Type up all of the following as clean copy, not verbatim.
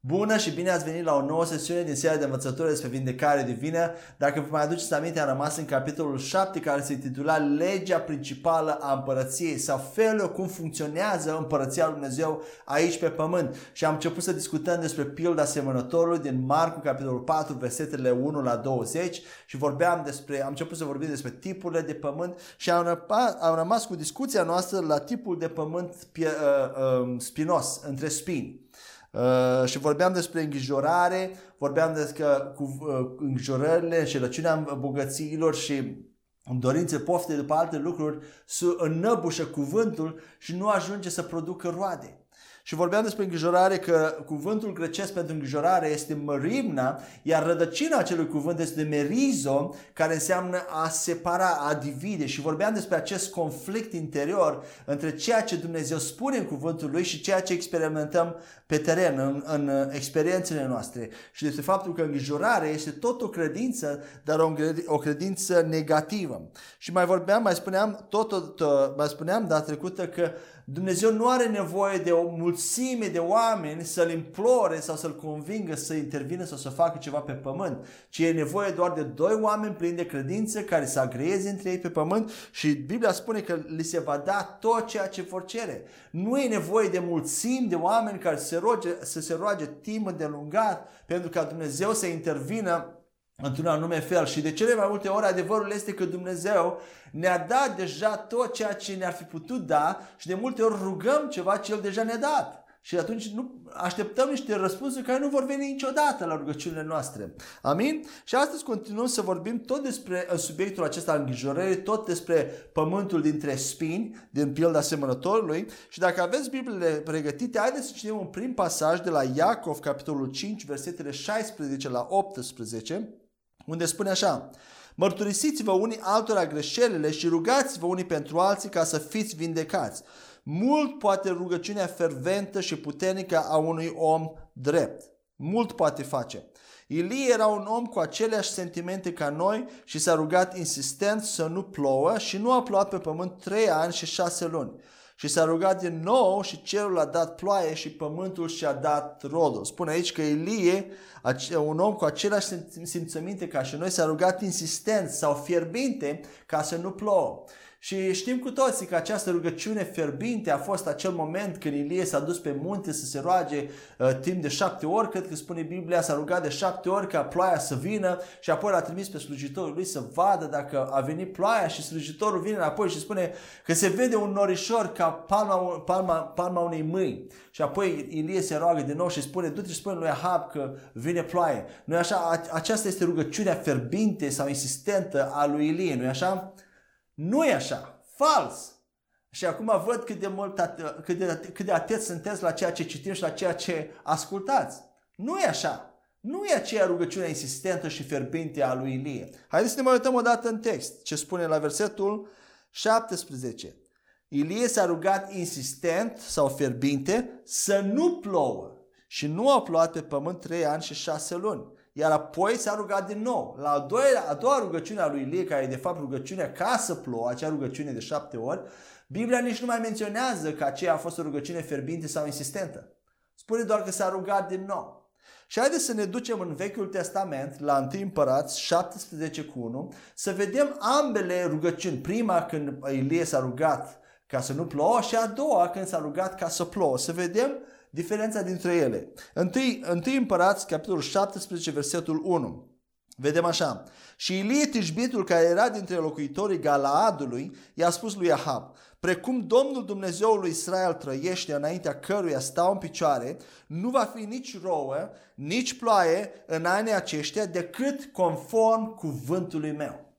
Bună și bine ați venit la o nouă sesiune din seria de învățători despre vindecare divină. Dacă vă mai aduceți aminte, am rămas în capitolul 7, care se intitula Legea principală a împărăției sau felul cum funcționează împărăția lui Dumnezeu aici pe pământ. Și am început să discutăm despre pilda semănătorului din Marcu, capitolul 4, versetele 1 la 20 și am început să vorbim despre tipurile de pământ și am rămas cu discuția noastră la tipul de pământ spinos, între spini. Și vorbeam despre îngrijorare, vorbeam despre îngrijorările, înșelăciunea bogățiilor și dorințe, pofte după alte lucruri înnăbușă cuvântul și nu ajunge să producă roade. Și vorbeam despre îngrijorare, că cuvântul grecesc pentru îngrijorare este mărimna, iar rădăcina acelui cuvânt este merizo, care înseamnă a separa, a divide. Și vorbeam despre acest conflict interior între ceea ce Dumnezeu spune în cuvântul Lui și ceea ce experimentăm pe teren, în experiențele noastre. Și despre faptul că îngrijorarea este tot o credință, dar o credință negativă. Și mai spuneam data trecută că Dumnezeu nu are nevoie de o mulțime de oameni să-L implore sau să-L convingă să intervină sau să facă ceva pe pământ, ci e nevoie doar de doi oameni plini de credință care să agreeze între ei pe pământ și Biblia spune că li se va da tot ceea ce vor cere. Nu e nevoie de mulțimi de oameni care să se roage timp îndelungat pentru ca Dumnezeu să intervină într-un anume fel. Și de cele mai multe ori adevărul este că Dumnezeu ne-a dat deja tot ceea ce ne-ar fi putut da și de multe ori rugăm ceva ce El deja ne-a dat. Și atunci nu așteptăm niște răspunsuri care nu vor veni niciodată la rugăciunile noastre. Amin? Și astăzi continuăm să vorbim tot despre subiectul acesta al îngrijorării, tot despre pământul dintre spini, din pilda semănătorului. Și dacă aveți Bibliile pregătite, haideți să citim un prim pasaj de la Iacov, capitolul 5, versetele 16 la 18, unde spune așa: mărturisiți-vă unii altora greșelile și rugați-vă unii pentru alții ca să fiți vindecați. Mult poate rugăciunea ferventă și puternică a unui om drept. Mult poate face. Ilie era un om cu aceleași sentimente ca noi și s-a rugat insistent să nu plouă și nu a plouat pe pământ 3 ani și 6 luni. Și s-a rugat din nou și cerul a dat ploaie și pământul și-a dat rodul. Spune aici că Ilie, un om cu aceleași simțăminte ca și noi, s-a rugat insistent sau fierbinte ca să nu plouă. Și știm cu toții că această rugăciune fierbinte a fost acel moment când Ilie s-a dus pe munte să se roage timp de 7 ori, cred că spune Biblia, s-a rugat de 7 ori ca ploaia să vină și apoi l-a trimis pe slujitorul lui să vadă dacă a venit ploaia și slujitorul vine înapoi și spune că se vede un norișor ca palma unei mâini. Și apoi Ilie se roagă din nou și spune: du-te și spune lui Ahab că vine ploaie. Nu-i așa? Aceasta este rugăciunea fierbinte sau insistentă a lui Ilie, nu-i așa? Nu e așa, fals! Și acum văd cât de atenți sunteți la ceea ce citim și la ceea ce ascultați. Nu e așa, nu e aceea rugăciunea insistentă și fierbinte a lui Ilie. Haideți să ne mai uităm o dată în text ce spune la versetul 17. Ilie s-a rugat insistent sau fierbinte să nu plouă și nu a plouat pe pământ 3 ani și 6 luni. Iar apoi s-a rugat din nou. La a doua rugăciune a lui Ilie, care e de fapt rugăciunea ca să plouă, acea rugăciune de 7 ori, Biblia nici nu mai menționează că aceea a fost o rugăciune fierbinte sau insistentă. Spune doar că s-a rugat din nou. Și haideți să ne ducem în Vechiul Testament, la 1 Împărați 17:1, să vedem ambele rugăciuni. Prima când Ilie s-a rugat ca să nu plouă și a doua când s-a rugat ca să plouă. Să vedem diferența dintre ele. 1 Împărați, capitolul 17, versetul 1. Vedem așa: și Ilie Tișbitul, care era dintre locuitorii Galaadului, i-a spus lui Ahab: precum Domnul Dumnezeul lui Israel trăiește, înaintea căruia stau în picioare, nu va fi nici rouă, nici ploaie în anii aceștia, decât conform cuvântului meu.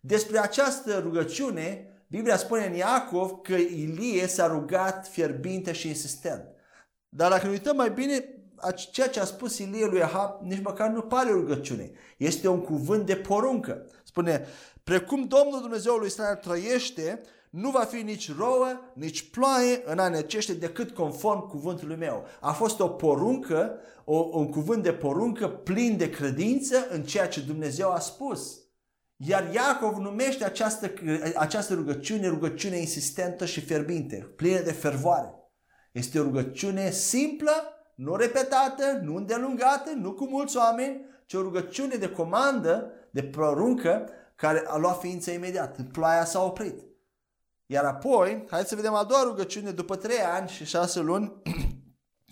Despre această rugăciune, Biblia spune în Iacov că Ilie s-a rugat fierbinte și insistent. Dar dacă ne uităm mai bine, ceea ce a spus Ilie lui Ahab nici măcar nu pare rugăciune. Este un cuvânt de poruncă. Spune: precum Domnul Dumnezeul lui Israel trăiește, nu va fi nici rouă, nici ploaie în anii aceștia decât conform cuvântului meu. A fost o poruncă, un cuvânt de poruncă plin de credință în ceea ce Dumnezeu a spus. Iar Iacov numește această rugăciune, rugăciune insistentă și fierbinte, plină de fervoare. Este o rugăciune simplă, nu repetată, nu îndelungată, nu cu mulți oameni, ci o rugăciune de comandă, de poruncă, care a luat ființă imediat. Ploaia s-a oprit. Iar apoi, hai să vedem a doua rugăciune după 3 ani și 6 luni,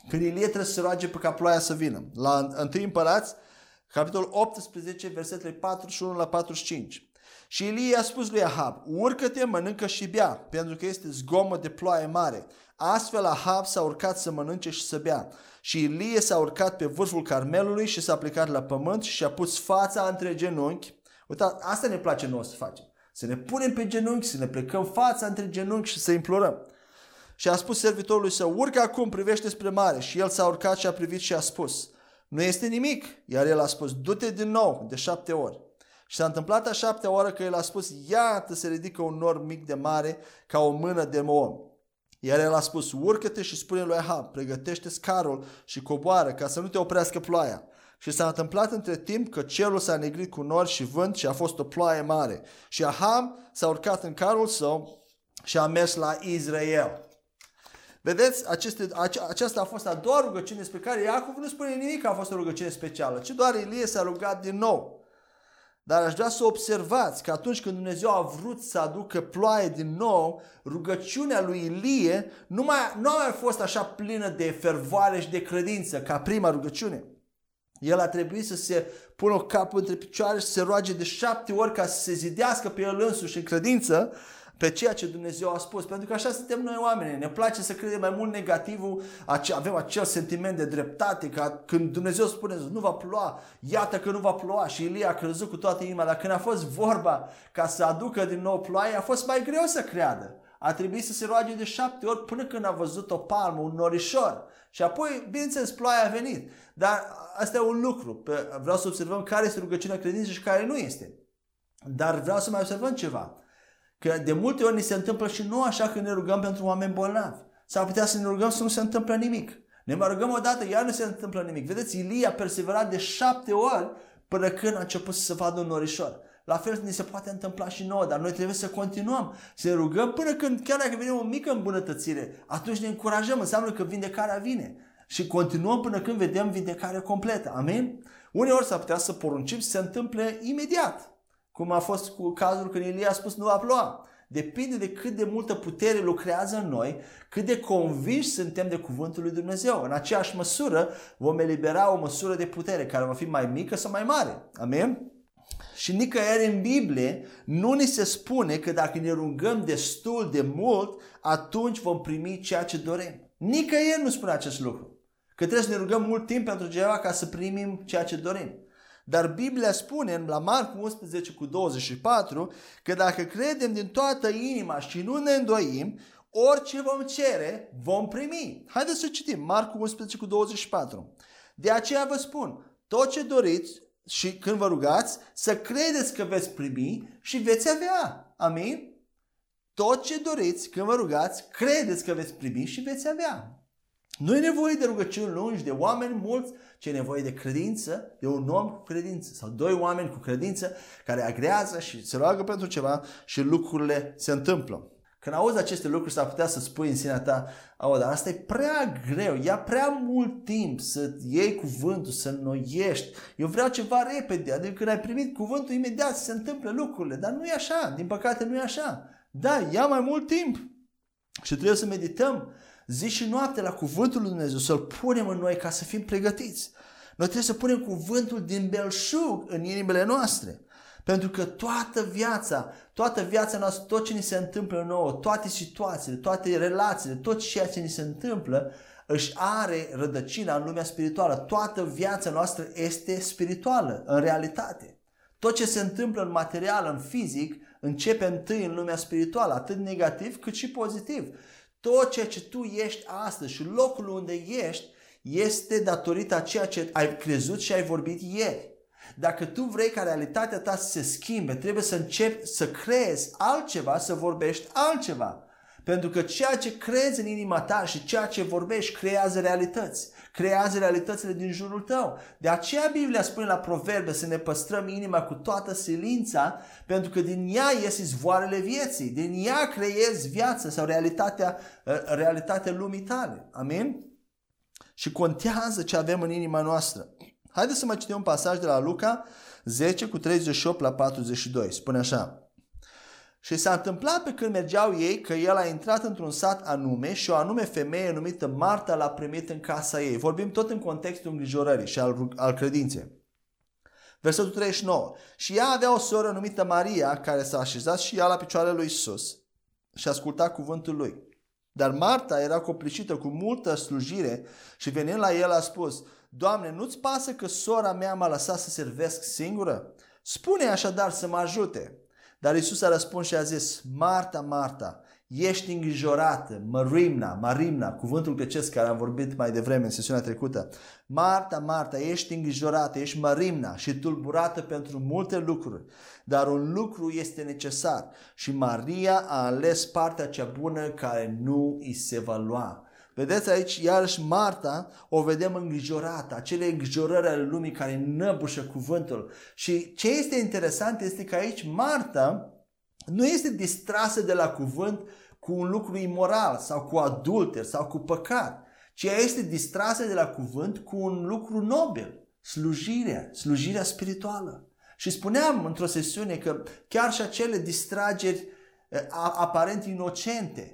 când Ilie trebuie să se roage pe ca ploaia să vină. La 1 Împărați, capitolul 18, versetele 41 la 45. Și Ilie a spus lui Ahab: urcă-te, mănâncă și bea, pentru că este zgomot de ploaie mare. Astfel Ahab s-a urcat să mănânce și să bea. Și Ilie s-a urcat pe vârful Carmelului și s-a plecat la pământ și a pus fața între genunchi. Uitați, asta ne place nouă să facem. Să ne punem pe genunchi, să ne plecăm fața între genunchi și să implorăm. Și a spus servitorului său: urcă acum, privește spre mare. Și el s-a urcat și a privit și a spus: nu este nimic. Iar el a spus: du-te din nou, de 7 ori. Și s-a întâmplat a 7-a oară că el a spus: iată, se ridică un nor mic de mare ca o mână de om. Iar el a spus: urcă-te și spune lui Ahab: pregătește-ți carul și coboară, ca să nu te oprească ploaia. Și s-a întâmplat între timp că cerul s-a negrit cu nori și vânt și a fost o ploaie mare. Și Ahab s-a urcat în carul său și a mers la Israel. Vedeți, aceasta a fost a doua rugăciune despre care Iacov nu spune nimic că a fost o rugăciune specială, ci doar Ilie s-a rugat din nou. Dar aș vrea să observați că atunci când Dumnezeu a vrut să aducă ploaie din nou, rugăciunea lui Ilie nu a mai fost așa plină de fervoare și de credință ca prima rugăciune. El a trebuit să se pună capul între picioare și să se roage de 7 ori ca să se zidească pe el însuși în credință pe ceea ce Dumnezeu a spus. Pentru că așa suntem noi oameni. Ne place să credem mai mult negativul, avem acel sentiment de dreptate, că când Dumnezeu spune nu va ploua, iată că nu va ploua, și Ilie a crezut cu toată inima. Dar când a fost vorba ca să aducă din nou ploaie, a fost mai greu să creadă. A trebuit să se roage de 7 ori până când a văzut o palmă, un norișor. Și apoi, bineînțeles, ploaia a venit. Dar asta e un lucru. Vreau să observăm care este rugăciunea credinței și care nu este. Dar vreau să mai observăm ceva. Că de multe ori ni se întâmplă și nu așa când ne rugăm pentru oameni bolnavi. S-ar putea să ne rugăm să nu se întâmplă nimic. Ne mai rugăm odată, iar nu se întâmplă nimic. Vedeți, Ilie a perseverat de 7 ori până când a început să se vadă un norișor. La fel ni se poate întâmpla și nouă, dar noi trebuie să continuăm, să ne rugăm până când, chiar dacă vine o mică îmbunătățire, atunci ne încurajăm, înseamnă că vindecarea vine. Și continuăm până când vedem vindecarea completă. Amin? Uneori s-ar putea să poruncim să se întâmple imediat. Cum a fost cu cazul când Ilie a spus nu va ploua. Depinde de cât de multă putere lucrează în noi, cât de convinși suntem de cuvântul lui Dumnezeu. În aceeași măsură vom elibera o măsură de putere care va fi mai mică sau mai mare. Amin? Și nicăieri în Biblie nu ni se spune că dacă ne rugăm destul de mult, atunci vom primi ceea ce dorim. Nicăieri nu spune acest lucru. Că trebuie să ne rugăm mult timp pentru ceva ca să primim ceea ce dorim. Dar Biblia spune la Marcu 11 cu 24 că dacă credem din toată inima și nu ne îndoim, orice vom cere, vom primi. Haideți să citim Marcu 11 cu 24. De aceea vă spun, tot ce doriți și când vă rugați, să credeți că veți primi și veți avea. Amin? Tot ce doriți când vă rugați, credeți că veți primi și veți avea. Nu e nevoie de rugăciuni lungi, de oameni mulți, ci e nevoie de credință, de un om cu credință sau 2 oameni cu credință care agrează și se roagă pentru ceva și lucrurile se întâmplă. Când auzi aceste lucruri, s-ar putea să spui în sinea ta: au, dar asta e prea greu, ia prea mult timp să iei cuvântul, să înnoiești. Eu vreau ceva repede, adică când ai primit cuvântul, imediat se întâmplă lucrurile. Dar nu e așa, din păcate nu e așa. Da, ia mai mult timp și trebuie să medităm zi și noapte la cuvântul lui Dumnezeu, să-l punem în noi ca să fim pregătiți. Noi trebuie să punem cuvântul din belșug în inimile noastre. Pentru că toată viața noastră, tot ce ni se întâmplă nouă, toate situațiile, toate relațiile, tot ceea ce ni se întâmplă, își are rădăcina în lumea spirituală. Toată viața noastră este spirituală, în realitate. Tot ce se întâmplă în material, în fizic, începe întâi în lumea spirituală, atât negativ cât și pozitiv. Tot ceea ce tu ești astăzi și locul unde ești este datorită a ceea ce ai crezut și ai vorbit ieri. Dacă tu vrei ca realitatea ta să se schimbe, trebuie să începi să creezi altceva, să vorbești altceva. Pentru că ceea ce crezi în inima ta și ceea ce vorbești creează realități. Creează realitățile din jurul tău. De aceea Biblia spune la Proverbe să ne păstrăm inima cu toată silința, pentru că din ea ies izvoarele vieții. Din ea creezi viața sau realitatea lumii tale. Amin? Și contează ce avem în inima noastră. Haideți să mai citim un pasaj de la Luca 10 cu 38 la 42. Spune așa. Și s-a întâmplat pe când mergeau ei că el a intrat într-un sat anume și o anume femeie numită Marta l-a primit în casa ei. Vorbim tot în contextul îngrijorării și al credinței. Versetul 39. Și ea avea o soră numită Maria, care s-a așezat și ea la picioarele lui Isus și asculta cuvântul lui. Dar Marta era copleșită cu multă slujire și venind la el a spus: Doamne, nu-ți pasă că sora mea m-a lăsat să servesc singură? Spune așadar să mă ajute. Dar Iisus a răspuns și a zis: Marta, Marta, ești îngrijorată, marimna, cuvântul grecesc care am vorbit mai devreme în sesiunea trecută. Marta, Marta, ești îngrijorată, ești marimna și tulburată pentru multe lucruri, dar un lucru este necesar și Maria a ales partea cea bună care nu îi se va lua. Vedeți aici, iarăși Marta o vedem îngrijorată, acele îngrijorări ale lumii care năbușă cuvântul. Și ce este interesant este că aici Marta nu este distrasă de la cuvânt cu un lucru imoral sau cu adulter sau cu păcat, ci ea este distrasă de la cuvânt cu un lucru nobil, slujirea spirituală. Și spuneam într-o sesiune că chiar și acele distrageri aparent inocente,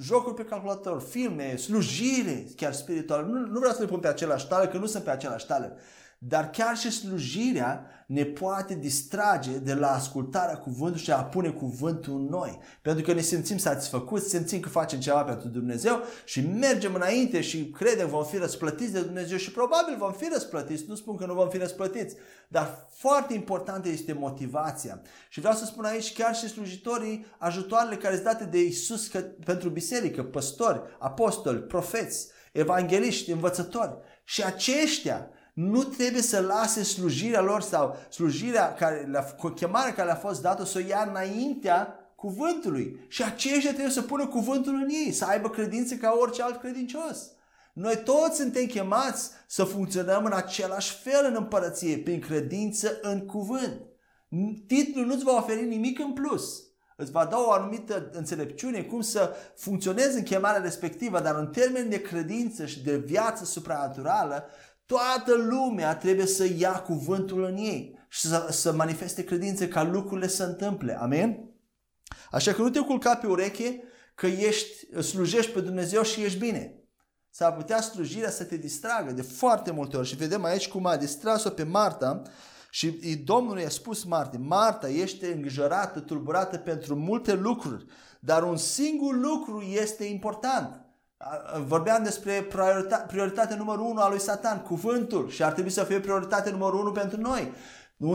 jocuri pe calculator, filme, slujire chiar spirituală, nu vreau să le pun pe același tale, că nu sunt pe același tale, dar chiar și slujirea ne poate distrage de la ascultarea cuvântului și a pune cuvântul în noi, pentru că ne simțim satisfăcuți, simțim că facem ceva pentru Dumnezeu și mergem înainte și credem vom fi răsplătiți de Dumnezeu și probabil vom fi răsplătiți, nu spun că nu vom fi răsplătiți, dar foarte importantă este motivația. Și vreau să spun aici chiar și slujitorii, ajutoarele care sunt date de Iisus pentru biserică, păstori, apostoli, profeți, evangeliști, învățători, și aceștia nu trebuie să lase slujirea lor sau slujirea, chemarea care le-a fost dată, să o ia înaintea cuvântului. Și aceștia trebuie să pună cuvântul în ei, să aibă credință ca orice alt credincios. Noi toți suntem chemați să funcționăm în același fel în împărăție, prin credință în cuvânt. Titlul nu-ți va oferi nimic în plus. Îți va da o anumită înțelepciune cum să funcționezi în chemarea respectivă, dar în termen de credință și de viață supranaturală, toată lumea trebuie să ia cuvântul în ei și să manifeste credință ca lucrurile să întâmple. Amen? Așa că nu te culca pe ureche că slujești pe Dumnezeu și ești bine. S-ar putea slujirea să te distragă de foarte multe ori. Și vedem aici cum a distras-o pe Marta și Domnul i-a spus Marta: Marta, ești îngrijorată, tulburată pentru multe lucruri, dar un singur lucru este important. Vorbeam despre prioritatea numărul 1 a lui Satan, cuvântul, și ar trebui să fie prioritatea numărul 1 pentru noi. De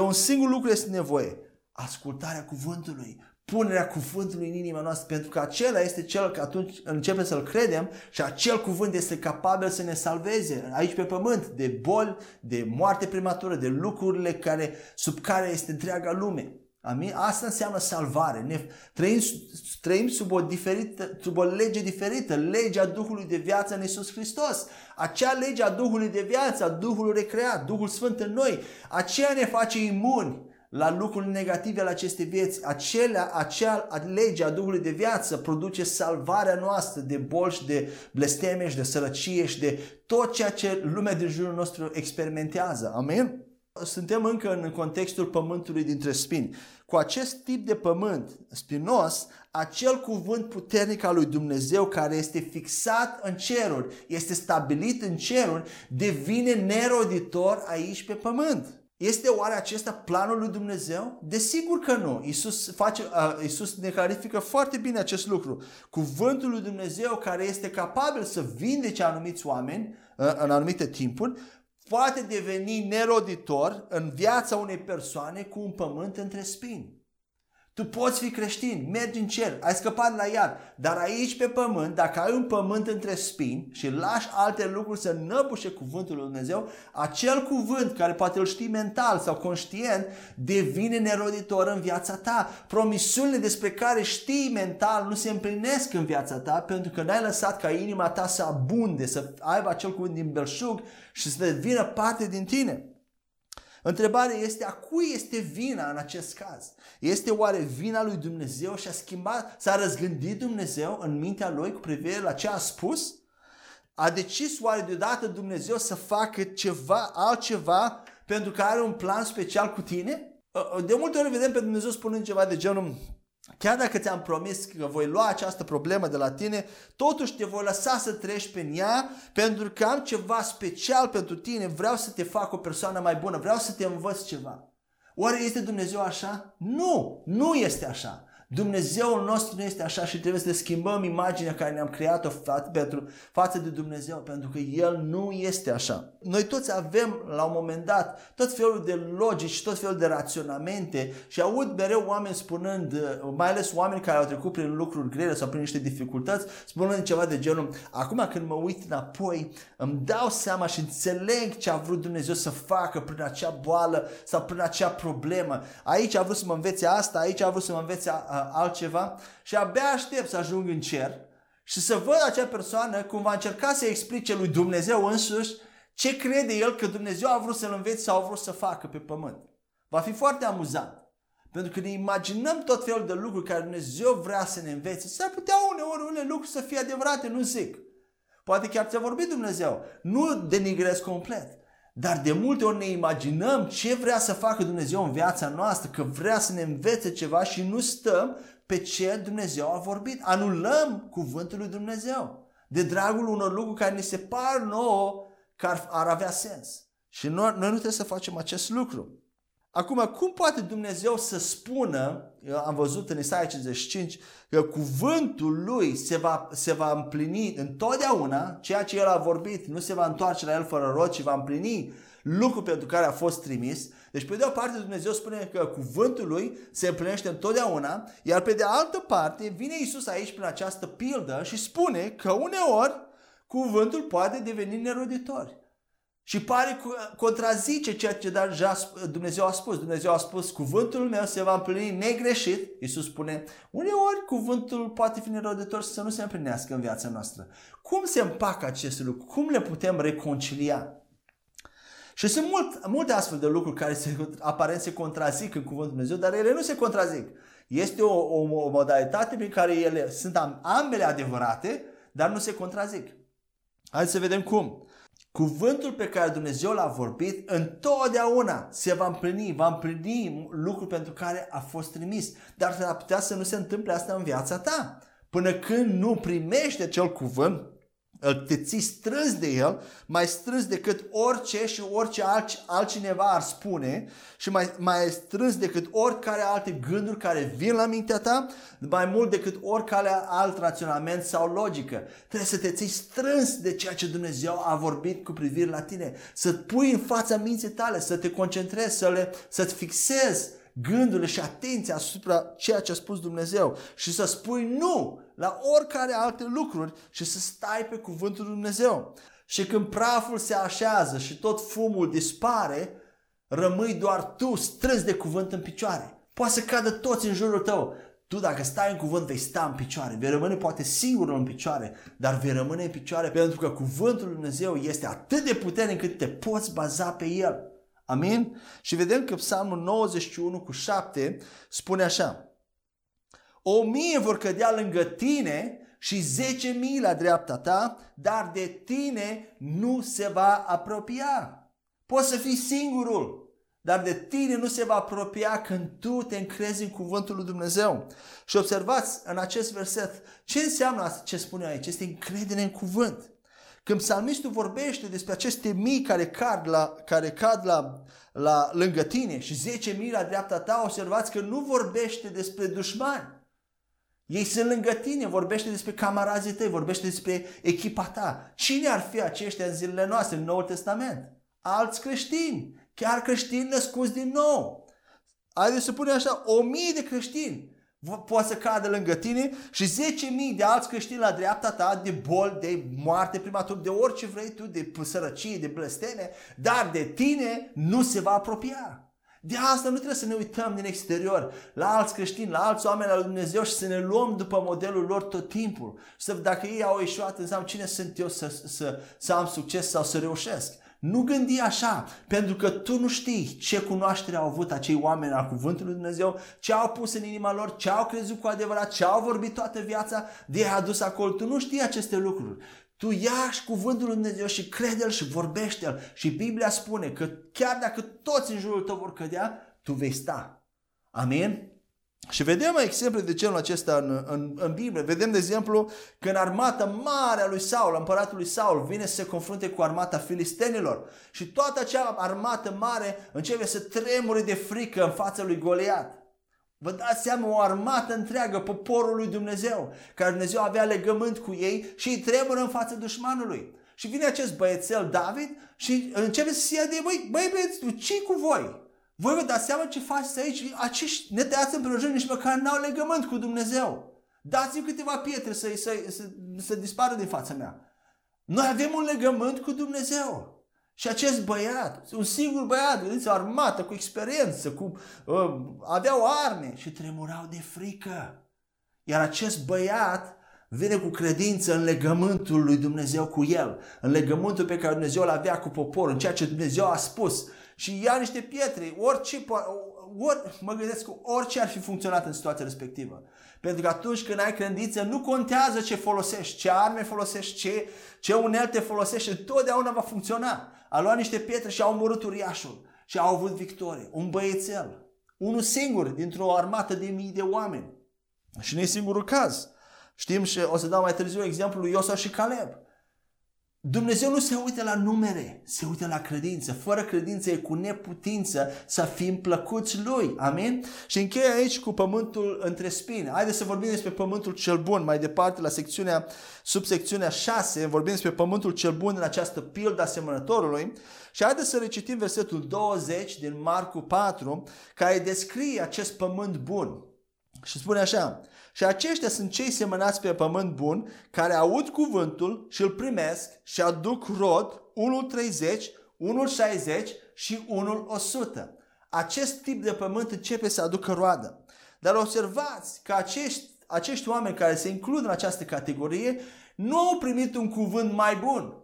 un singur lucru este nevoie: ascultarea cuvântului, punerea cuvântului în inima noastră, pentru că acela este cel că atunci începem să-l credem și acel cuvânt este capabil să ne salveze aici pe pământ de boli, de moarte prematură, de lucrurile sub care este întreaga lume. Amin? Asta înseamnă salvare. Ne trăim sub o lege diferită, legea Duhului de viață în Iisus Hristos. Acea lege a Duhului de viață, a Duhului recreat, Duhul Sfânt în noi, aceea ne face imuni la lucrurile negative ale acestei vieți. Acea lege a Duhului de viață produce salvarea noastră de boli și de blesteme și de sărăcie și de tot ceea ce lumea din jurul nostru experimentează. Amin? Suntem încă în contextul pământului dintre spini. Cu acest tip de pământ spinos, acel cuvânt puternic al lui Dumnezeu care este fixat în ceruri, este stabilit în ceruri, devine neroditor aici pe pământ. Este oare acesta planul lui Dumnezeu? Desigur că nu. Iisus ne clarifică foarte bine acest lucru. Cuvântul lui Dumnezeu care este capabil să vindece anumiți oameni în anumite timpuri, poate deveni neroditor în viața unei persoane cu un pământ între spini. Tu poți fi creștin, mergi în cer, ai scăpat la iad, dar aici pe pământ, dacă ai un pământ între spini și lași alte lucruri să năbușe cuvântul lui Dumnezeu, acel cuvânt care poate îl știi mental sau conștient devine neroditor în viața ta. Promisiunile despre care știi mental nu se împlinesc în viața ta pentru că n-ai lăsat ca inima ta să abunde, să aibă acel cuvânt din belșug și să devină parte din tine. Întrebarea este, a cui este vina în acest caz? Este oare vina lui Dumnezeu și s-a răzgândit Dumnezeu în mintea lui cu privire la ce a spus? A decis oare deodată Dumnezeu să facă ceva, altceva, pentru că are un plan special cu tine? De multe ori vedem pe Dumnezeu spunând ceva de genul: chiar dacă ți-am promis că voi lua această problemă de la tine, totuși te voi lăsa să treci prin ea pentru că am ceva special pentru tine, vreau să te fac o persoană mai bună, vreau să te învăț ceva. Oare este Dumnezeu așa? Nu, nu este așa. Dumnezeul nostru nu este așa și trebuie să schimbăm imaginea care ne-am creat-o față de Dumnezeu, pentru că El nu este așa. Noi toți avem la un moment dat tot felul de logici, tot felul de raționamente și aud mereu oameni spunând, mai ales oameni care au trecut prin lucruri grele sau prin niște dificultăți, spunând ceva de genul: acum când mă uit înapoi, îmi dau seama și înțeleg ce a vrut Dumnezeu să facă prin acea boală sau prin acea problemă. Aici a vrut să mă învețe asta, aici a vrut să mă învețe altceva și abia aștept să ajung în cer și să văd acea persoană cum va încerca să explice lui Dumnezeu însuși ce crede el că Dumnezeu a vrut să-l învețe sau a vrut să facă pe pământ. Va fi foarte amuzant, pentru că ne imaginăm tot felul de lucruri care Dumnezeu vrea să ne învețe. S-ar putea uneori unele lucruri să fie adevărate, nu zic. Poate chiar ți-a vorbit Dumnezeu, nu denigrez complet. Dar de multe ori ne imaginăm ce vrea să facă Dumnezeu în viața noastră, că vrea să ne învețe ceva și nu stăm pe ce Dumnezeu a vorbit. Anulăm cuvântul lui Dumnezeu de dragul unor lucruri care ne se par nouă că ar avea sens. Și noi nu trebuie să facem acest lucru. Acum, cum poate Dumnezeu să spună, am văzut în Isaia 55, că cuvântul lui se va împlini întotdeauna, ceea ce el a vorbit nu se va întoarce la el fără rod, ci va împlini lucrul pentru care a fost trimis. Deci pe de o parte Dumnezeu spune că cuvântul lui se împlinește întotdeauna, iar pe de altă parte vine Iisus aici prin această pildă și spune că uneori cuvântul poate deveni neroditor. Și pare contrazice ceea ce deja Dumnezeu a spus. Dumnezeu a spus: cuvântul meu se va împlini negreșit. Iisus spune: uneori cuvântul poate fi neroditor să nu se împlinească în viața noastră. Cum se împacă aceste lucruri? Cum le putem reconcilia? Și sunt multe astfel de lucruri care aparent se contrazic în cuvântul Dumnezeu, dar ele nu se contrazic. Este o modalitate prin care ele sunt ambele adevărate, dar nu se contrazic. Hai să vedem cum. Cuvântul pe care Dumnezeu l-a vorbit întotdeauna se va împlini lucrul pentru care a fost trimis. Dar s-ar putea să nu se întâmple asta în viața ta. Până când nu primești acel cuvânt, te ții strâns de el, mai strâns decât orice și orice altcineva ar spune și mai strâns decât oricare alte gânduri care vin la mintea ta, mai mult decât oricare alt raționament sau logică. Trebuie să te ții strâns de ceea ce Dumnezeu a vorbit cu privire la tine, să pui în fața minții tale, să te concentrezi, să-ți fixezi gândurile și atenția asupra ceea ce a spus Dumnezeu și să spui nu la oricare alte lucruri și să stai pe cuvântul Dumnezeu. Și când praful se așează și tot fumul dispare, rămâi doar tu strâns de cuvânt în picioare. Poate să cadă toți în jurul tău. Tu dacă stai în cuvânt vei sta în picioare, vei rămâne poate singur în picioare, dar vei rămâne în picioare pentru că cuvântul lui Dumnezeu este atât de puternic încât te poți baza pe el. Amin? Și vedem că Psalmul 91:7 spune așa: 1000 vor cădea lângă tine și 10.000 la dreapta ta, dar de tine nu se va apropia. Poți să fii singurul, dar de tine nu se va apropia când tu te încrezi în cuvântul lui Dumnezeu. Și observați în acest verset ce înseamnă ce spune aici, este încredere în cuvânt. Când psalmistul vorbește despre aceste mii care cad lângă tine și 10.000 la dreapta ta, observați că nu vorbește despre dușmani. Ei sunt lângă tine, vorbește despre camarazii tăi, vorbește despre echipa ta. Cine ar fi aceștia în zilele noastre, în Noul Testament? Alți creștini, chiar creștini născuți din nou. Adică se pune așa, 1000 de creștini poate să cadă lângă tine și 10.000 de alți creștini la dreapta ta, de boli, de moarte prematură, de orice vrei tu, de sărăcie, de blesteme, dar de tine nu se va apropia. De asta nu trebuie să ne uităm din exterior la alți creștini, la alți oameni al lui Dumnezeu și să ne luăm după modelul lor tot timpul. Să, dacă ei au ieșuat, înseamnă cine sunt eu să am succes sau să reușesc. Nu gândi așa, pentru că tu nu știi ce cunoaștere au avut acei oameni al Cuvântului Dumnezeu, ce au pus în inima lor, ce au crezut cu adevărat, ce au vorbit toată viața, de a adus acolo. Tu nu știi aceste lucruri. Tu iași Cuvântul lui Dumnezeu și crede-L și vorbește-L. Și Biblia spune că chiar dacă toți în jurul tău vor cădea, tu vei sta. Amin? Și vedem exemple de genul acesta în Biblie. Vedem, de exemplu, că în armata mare a lui Saul, împăratul lui Saul, vine să se confrunte cu armata filistenilor. Și toată acea armată mare începe să tremure de frică în fața lui Goliat. Vă dați seama, o armată întreagă, poporul lui Dumnezeu, care Dumnezeu avea legământ cu ei și îi tremură în fața dușmanului. Și vine acest băiețel David și începe să se ia de ei, băi băieți, ce-i cu voi? Voi vă dați seama ce faceți aici? Acești ne tăiați împrejur, nici măcar n-au legământ cu Dumnezeu. Dați-mi câteva pietre să dispară din fața mea. Noi avem un legământ cu Dumnezeu. Și acest băiat, un singur băiat, gândiți, o armată cu experiență, aveau arme și tremurau de frică. Iar acest băiat vine cu credință în legământul lui Dumnezeu cu el, în legământul pe care Dumnezeu îl avea cu poporul, în ceea ce Dumnezeu a spus. Și ia niște pietre, mă gândesc că orice ar fi funcționat în situația respectivă. Pentru că atunci când ai credință, nu contează ce folosești, ce arme folosești, ce unelte folosești, întotdeauna va funcționa. A luat niște pietre și au omorât uriașul și au avut victorie. Un băiețel, unul singur dintr-o armată de mii de oameni. Și nu e singurul caz. Știm, și o să dau mai târziu exemplul lui Iosua și Caleb. Dumnezeu nu se uită la numere, se uită la credință. Fără credință e cu neputință să fim plăcuți Lui. Amin? Și încheie aici cu pământul între spine. Haideți să vorbim despre pământul cel bun. Mai departe, la subsecțiunea 6, vorbim despre pământul cel bun în această pildă a semănătorului. Și haideți să recitim versetul 20 din Marcu 4, care descrie acest pământ bun. Și spune așa: și aceștia sunt cei semănați pe pământ bun, care aud cuvântul și îl primesc și aduc rod, unul 30, unul 60 și unul 100. Acest tip de pământ începe să aducă roadă. Dar observați că acești oameni care se includ în această categorie nu au primit un cuvânt mai bun.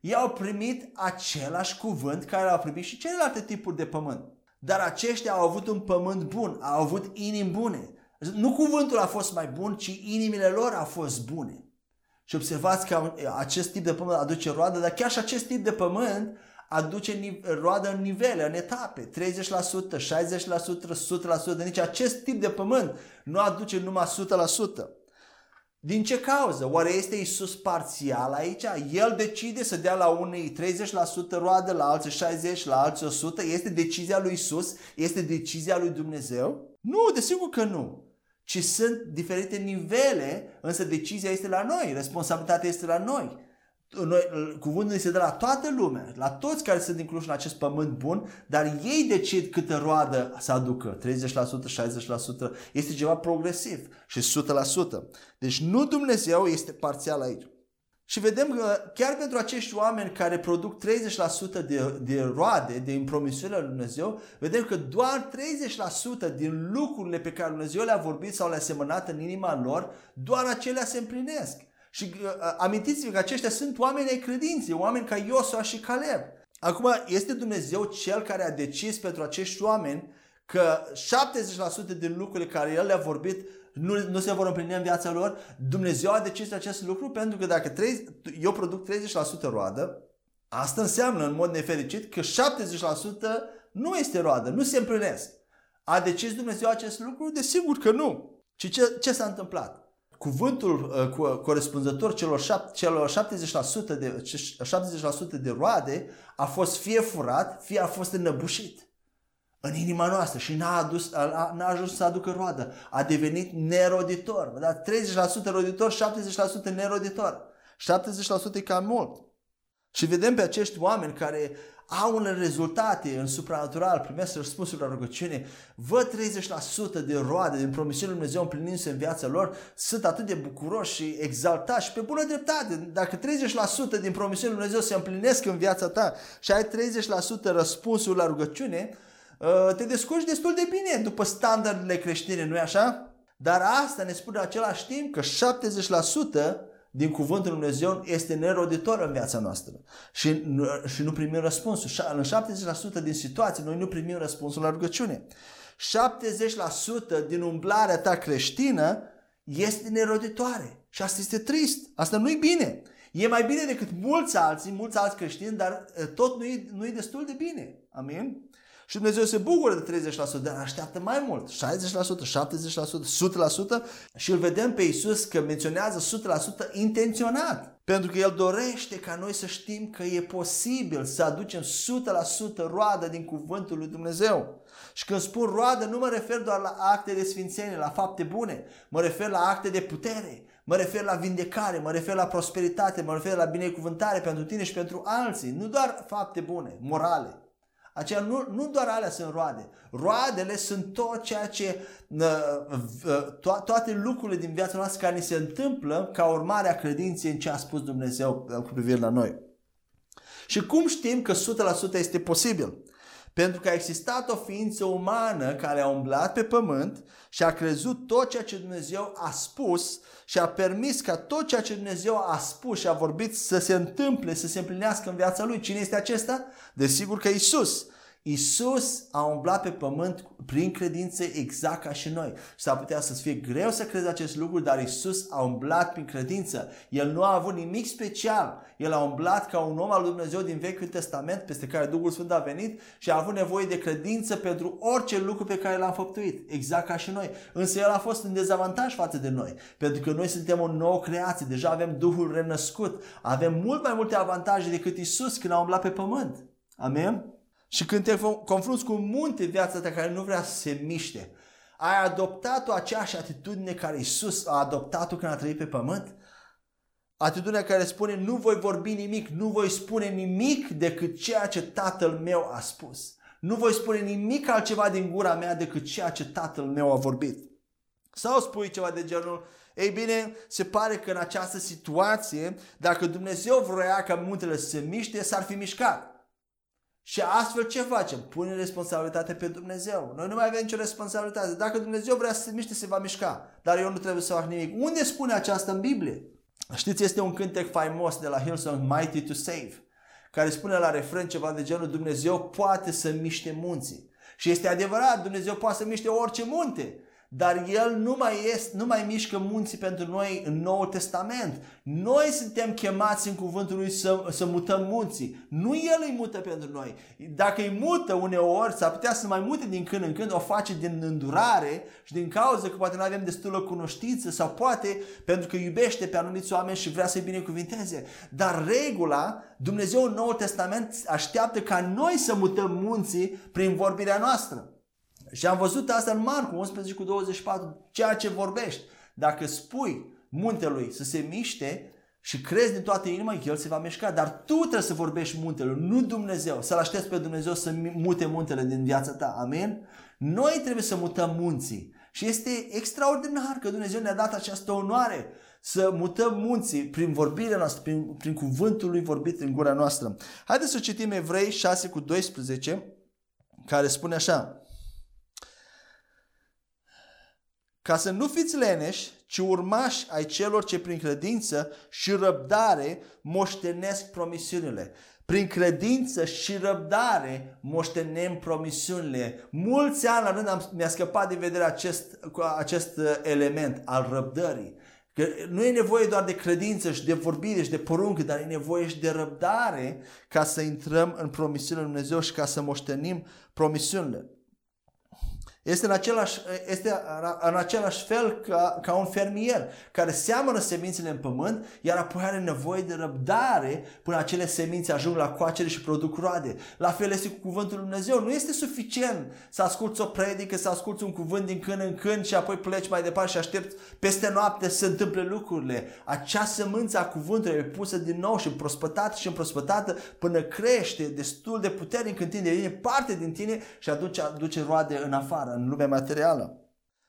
Ei au primit același cuvânt care l-au primit și celelalte tipuri de pământ. Dar aceștia au avut un pământ bun, au avut inimi bune. Nu cuvântul a fost mai bun, ci inimile lor au fost bune. Și observați că acest tip de pământ aduce roadă, dar chiar și acest tip de pământ aduce roadă în nivele, în etape. 30%, 60%, 100%. Nici acest tip de pământ nu aduce numai 100%. Din ce cauză? Oare este Iisus parțial aici? El decide să dea la unii 30% roadă, la alții 60%, la alții 100%? Este decizia lui Iisus? Este decizia lui Dumnezeu? Nu, desigur că nu. Ci sunt diferite nivele, însă decizia este la noi, responsabilitatea este la noi. Cuvântul este de la toată lumea, la toți care sunt incluși în acest pământ bun, dar ei decid câtă roadă să aducă, 30%, 60%, este ceva progresiv și 100%. Deci nu Dumnezeu este parțial aici. Și vedem că chiar pentru acești oameni care produc 30% de roade, din promisiunile lui Dumnezeu, vedem că doar 30% din lucrurile pe care Dumnezeu le-a vorbit sau le-a semănat în inima lor, doar acelea se împlinesc. Și amintiți-vă că aceștia sunt oameni ai credinței, oameni ca Iosua și Caleb. Acum, este Dumnezeu cel care a decis pentru acești oameni că 70% din lucrurile care El le-a vorbit nu se vor împlini în viața lor? Dumnezeu a decis acest lucru, pentru că dacă eu produc 30% roadă, asta înseamnă în mod nefericit că 70% nu este roadă, nu se împlinesc. A decis Dumnezeu acest lucru? Desigur că nu. Și ce s-a întâmplat? Cuvântul corespunzător celor 70% de roade a fost fie furat, fie a fost înnăbușit în inima noastră și n-a ajuns să aducă roadă. A devenit neroditor. Dar 30% roditor, 70% neroditor. 70% e cam mult. Și vedem pe acești oameni care au un rezultate în supranatural, primesc răspunsul la rugăciune, văd 30% de roade din promisiunea lui Dumnezeu împlinindu-se în viața lor, sunt atât de bucuroși și exaltați și pe bună dreptate. Dacă 30% din promisiunea lui Dumnezeu se împlinesc în viața ta și ai 30% răspunsul la rugăciune, te descurci destul de bine după standardele creștine, nu-i așa? Dar asta ne spune în același timp că 70% din cuvântul lui Dumnezeu este neroditor în viața noastră și nu primim răspunsul. În 70% din situații noi nu primim răspunsul la rugăciune. 70% din umblarea ta creștină este neroditoare și asta este trist, asta nu-i bine. E mai bine decât mulți alți creștini, dar tot nu-i destul de bine. Amin? Și Dumnezeu se bucură de 30%, dar așteaptă mai mult, 60%, 70%, 100%, și îl vedem pe Iisus că menționează 100% intenționat. Pentru că El dorește ca noi să știm că e posibil să aducem 100% roadă din cuvântul lui Dumnezeu. Și când spun roadă, nu mă refer doar la acte de sfințenie, la fapte bune, mă refer la acte de putere. Mă refer la vindecare, mă refer la prosperitate, mă refer la binecuvântare pentru tine și pentru alții. Nu doar fapte bune, morale. Aceea nu doar alea sunt roade. Roadele sunt tot ceea ce toate lucrurile din viața noastră care ni se întâmplă ca urmare a credinței în ce a spus Dumnezeu cu privire la noi. Și cum știm că 100% este posibil? Pentru că a existat o ființă umană care a umblat pe pământ și a crezut tot ceea ce Dumnezeu a spus și a permis ca tot ceea ce Dumnezeu a spus și a vorbit să se întâmple, să se împlinească în viața lui. Cine este acesta? Desigur că Iisus. Iisus a umblat pe pământ prin credință exact ca și noi. S-ar putea să fie greu să crezi acest lucru, dar Iisus a umblat prin credință. El nu a avut nimic special. El a umblat ca un om al lui Dumnezeu din Vechiul Testament, peste care Duhul Sfânt a venit și a avut nevoie de credință pentru orice lucru pe care l-am făptuit, exact ca și noi. Însă El a fost în dezavantaj față de noi, pentru că noi suntem o nouă creație, deja avem Duhul renăscut, avem mult mai multe avantaje decât Iisus când a umblat pe pământ. Amen? Și când te confrunți cu un munte în viața ta care nu vrea să se miște, ai adoptat-o aceeași atitudine care Iisus a adoptat-o când a trăit pe pământ? Atitudinea care spune, nu voi vorbi nimic, nu voi spune nimic decât ceea ce Tatăl meu a spus. Nu voi spune nimic altceva din gura mea decât ceea ce Tatăl meu a vorbit. Sau spui ceva de genul, ei bine, se pare că în această situație, dacă Dumnezeu vroia ca muntele să se miște, s-ar fi mișcat. Și astfel ce facem? Punem responsabilitatea pe Dumnezeu. Noi nu mai avem nicio responsabilitate. Dacă Dumnezeu vrea să se miște, se va mișca. Dar eu nu trebuie să fac nimic. Unde spune aceasta în Biblie? Știți, este un cântec faimos de la Hillsong, Mighty to Save, care spune la refren ceva de genul, Dumnezeu poate să miște munții. Și este adevărat, Dumnezeu poate să miște orice munte. Dar El nu mai mișcă munții pentru noi în Noul Testament. Noi suntem chemați în cuvântul Lui să mutăm munții. Nu El îi mută pentru noi. Dacă îi mută uneori, s-ar putea să mai mute din când în când, o face din îndurare și din cauza că poate nu avem destulă cunoștință sau poate pentru că iubește pe anumiți oameni și vrea să-i binecuvinteze. Dar regula, Dumnezeu în Noul Testament așteaptă ca noi să mutăm munții prin vorbirea noastră. Și am văzut asta în Marcu 11:24, ceea ce vorbești. Dacă spui muntelui să se miște și crezi din toată inima, el se va mișca. Dar tu trebuie să vorbești muntelui, nu Dumnezeu. Să-L aștepți pe Dumnezeu să mute muntele din viața ta. Amen? Noi trebuie să mutăm munții. Și este extraordinar că Dumnezeu ne-a dat această onoare să mutăm munții prin vorbirea noastră, prin cuvântul Lui vorbit în gura noastră. Haideți să citim Evrei 6:12, care spune așa. Ca să nu fiți leneși, ci urmași ai celor ce prin credință și răbdare moștenesc promisiunile. Prin credință și răbdare moștenem promisiunile. Mulți ani la rând mi-a scăpat din vedere acest element al răbdării. Că nu e nevoie doar de credință și de vorbire și de poruncă, dar e nevoie și de răbdare ca să intrăm în promisiunile Lui Dumnezeu și ca să moștenim promisiunile. Este în același fel ca un fermier care seamănă semințele în pământ, iar apoi are nevoie de răbdare până acele semințe ajung la coacere și produc roade. La fel este cu cuvântul lui Dumnezeu. Nu este suficient să asculți o predică, să asculți un cuvânt din când în când și apoi pleci mai departe și aștepți peste noapte să se întâmple lucrurile. Acea sămânță a cuvântului e pusă din nou și împrospătată și împrospătată până crește destul de puternic în tine, devine parte din tine și atunci aduce roade în afară, în lumea materială.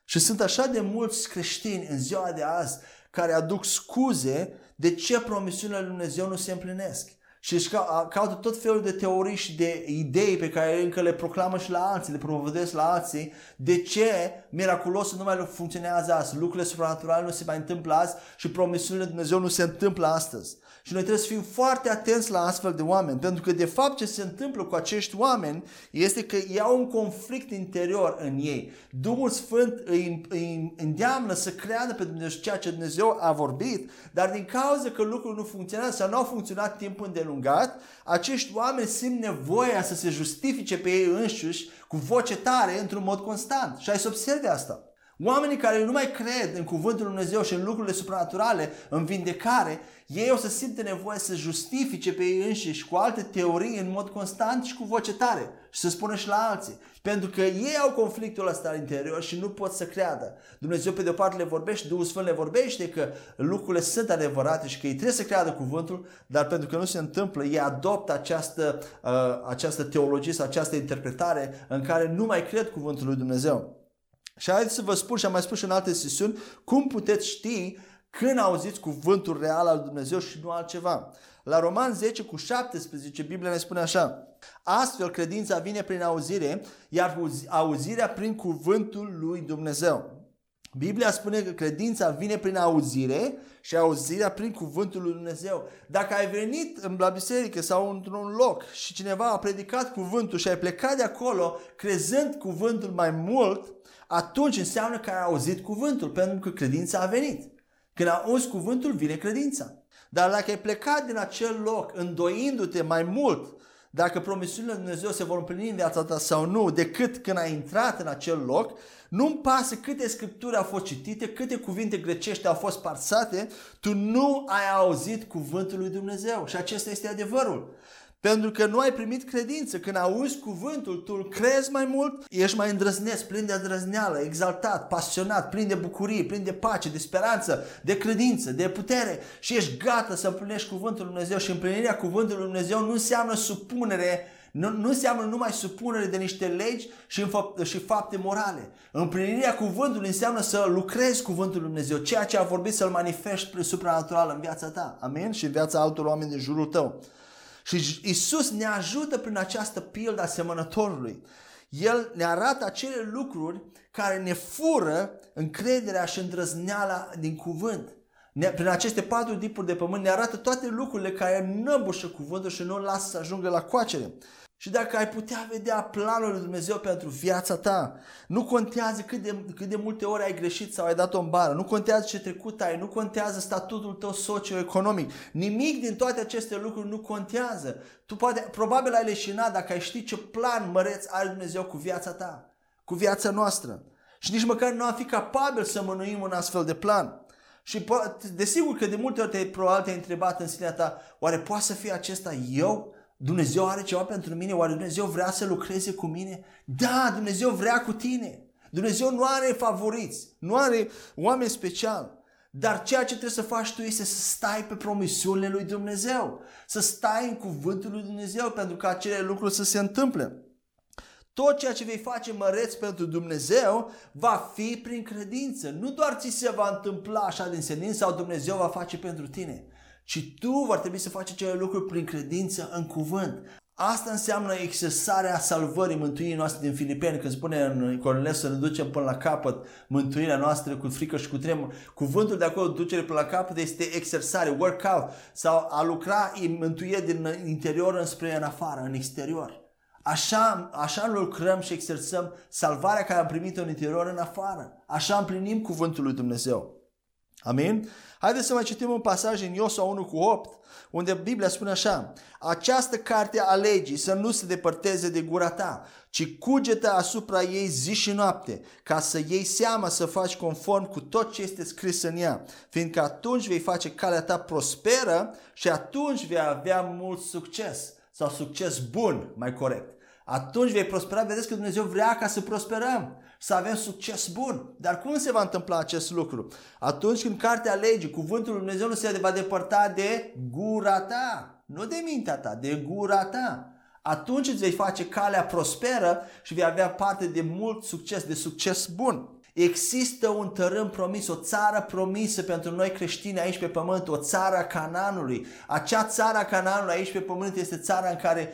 Și sunt așa de mulți creștini în ziua de azi care aduc scuze de ce promisiunile lui Dumnezeu nu se împlinesc și își caută tot felul de teorii și de idei pe care încă le proclamă și la alții, le propovăduiesc la alții, de ce miraculosul nu mai funcționează azi, lucrurile supranaturale nu se mai întâmplă azi și promisiunile lui Dumnezeu nu se întâmplă astăzi. Și noi trebuie să fim foarte atenți la astfel de oameni, pentru că de fapt ce se întâmplă cu acești oameni este că iau un conflict interior în ei. Duhul Sfânt îi îndeamnă să creadă pe Dumnezeu ceea ce Dumnezeu a vorbit, dar din cauza că lucrurile nu funcționează sau nu au funcționat timp îndelungat, acești oameni simt nevoia să se justifice pe ei înșiși cu voce tare într-un mod constant. Și ai să observi asta. Oamenii care nu mai cred în cuvântul lui Dumnezeu și în lucrurile supranaturale, în vindecare, ei o să simtă nevoie să justifice pe ei înșiși cu alte teorii în mod constant și cu voce tare și să spună și la alții. Pentru că ei au conflictul ăsta în interior și nu pot să creadă. Dumnezeu pe de o parte le vorbește, Duhul Sfânt le vorbește că lucrurile sunt adevărate și că ei trebuie să creadă cuvântul, dar pentru că nu se întâmplă, ei adoptă această teologie sau această interpretare în care nu mai cred cuvântul lui Dumnezeu. Și haideți să vă spun, și am mai spus și în alte sesiuni, cum puteți ști când auziți cuvântul real al Dumnezeu și nu altceva. La Roman 10:17, Biblia ne spune așa: astfel credința vine prin auzire, iar auzirea prin cuvântul lui Dumnezeu. Biblia spune că credința vine prin auzire și auzirea prin cuvântul lui Dumnezeu. Dacă ai venit la biserică sau într-un loc și cineva a predicat cuvântul și ai plecat de acolo crezând cuvântul mai mult, atunci înseamnă că ai auzit cuvântul, pentru că credința a venit. Când auzi cuvântul, vine credința. Dar dacă ai plecat din acel loc îndoindu-te mai mult dacă promisiunile lui Dumnezeu se vor împlini în viața ta sau nu, decât când ai intrat în acel loc, nu-mi pasă câte scripturi au fost citite, câte cuvinte grecești au fost parsate, tu nu ai auzit cuvântul lui Dumnezeu. Și acesta este adevărul. Pentru că nu ai primit credință. Când auzi cuvântul, tu îl crezi mai mult, ești mai îndrăzneț, plin de îndrăzneală, exaltat, pasionat, plin de bucurie, plin de pace, de speranță, de credință, de putere și ești gata să împlinești cuvântul lui Dumnezeu. Și împlinirea cuvântului lui Dumnezeu nu înseamnă supunere, nu înseamnă numai supunere de niște legi și fapte morale. Împlinirea cuvântului înseamnă să lucrezi cuvântul lui Dumnezeu, ceea ce a vorbit să-l manifesti supranatural în viața ta, amin, și în viața altor oameni din jurul tău. Și Iisus ne ajută prin această pildă a semănătorului. El ne arată acele lucruri care ne fură încrederea și îndrăzneala din cuvânt. Prin aceste 4 tipuri de pământ ne arată toate lucrurile care năbușă cuvântul și nu îl lasă să ajungă la coacere. Și dacă ai putea vedea planul lui Dumnezeu pentru viața ta, nu contează cât de multe ori ai greșit sau ai dat o în bară, nu contează ce trecut ai, nu contează statutul tău socioeconomic, nimic din toate aceste lucruri nu contează. Tu probabil ai leșinat dacă ai ști ce plan măreț are Dumnezeu cu viața ta, cu viața noastră. Și nici măcar nu am fi capabil să mânuim un astfel de plan. Și desigur că de multe ori te-ai întrebat în sinea ta, oare poate să fie acesta eu? Dumnezeu are ceva pentru mine? Oare Dumnezeu vrea să lucreze cu mine? Da, Dumnezeu vrea cu tine. Dumnezeu nu are favoriți, nu are oameni speciali. Dar ceea ce trebuie să faci tu este să stai pe promisiunile lui Dumnezeu. Să stai în cuvântul lui Dumnezeu pentru ca acele lucruri să se întâmple. Tot ceea ce vei face măreț pentru Dumnezeu va fi prin credință. Nu doar ți se va întâmpla așa din senin sau Dumnezeu va face pentru tine, ci tu va trebui să faci acele lucruri prin credință în cuvânt. Asta înseamnă exersarea salvării, mântuirii noastre din Filipeni, când spune în Corneliu să ne ducem până la capăt mântuirea noastră cu frică și cu tremur. Cuvântul de acolo, ducere până la capăt, este exersare, workout, sau a lucra mântuire din interior înspre în afară, în exterior. Așa lucrăm și exersăm salvarea care am primit-o în interior în afară. Așa împlinim cuvântul lui Dumnezeu. Amin? Haideți să mai citim un pasaj în Iosua 1:8, unde Biblia spune așa: această carte a legii să nu se depărteze de gura ta, ci cugetă asupra ei zi și noapte, ca să iei seama să faci conform cu tot ce este scris în ea, fiindcă atunci vei face calea ta prosperă și atunci vei avea mult succes, sau succes bun, mai corect. Atunci vei prospera. Vedeți că Dumnezeu vrea ca să prosperăm, să avem succes bun. Dar cum se va întâmpla acest lucru? Atunci când cartea legii, cuvântul lui Dumnezeu, nu se va depărta de gura ta, nu de mintea ta, de gura ta, atunci îți vei face calea prosperă și vei avea parte de mult succes, de succes bun. Există un tărâm promis, o țară promisă pentru noi creștini aici pe pământ, o țară a Canaanului. Acea țară a Canaanului aici pe pământ este țara în care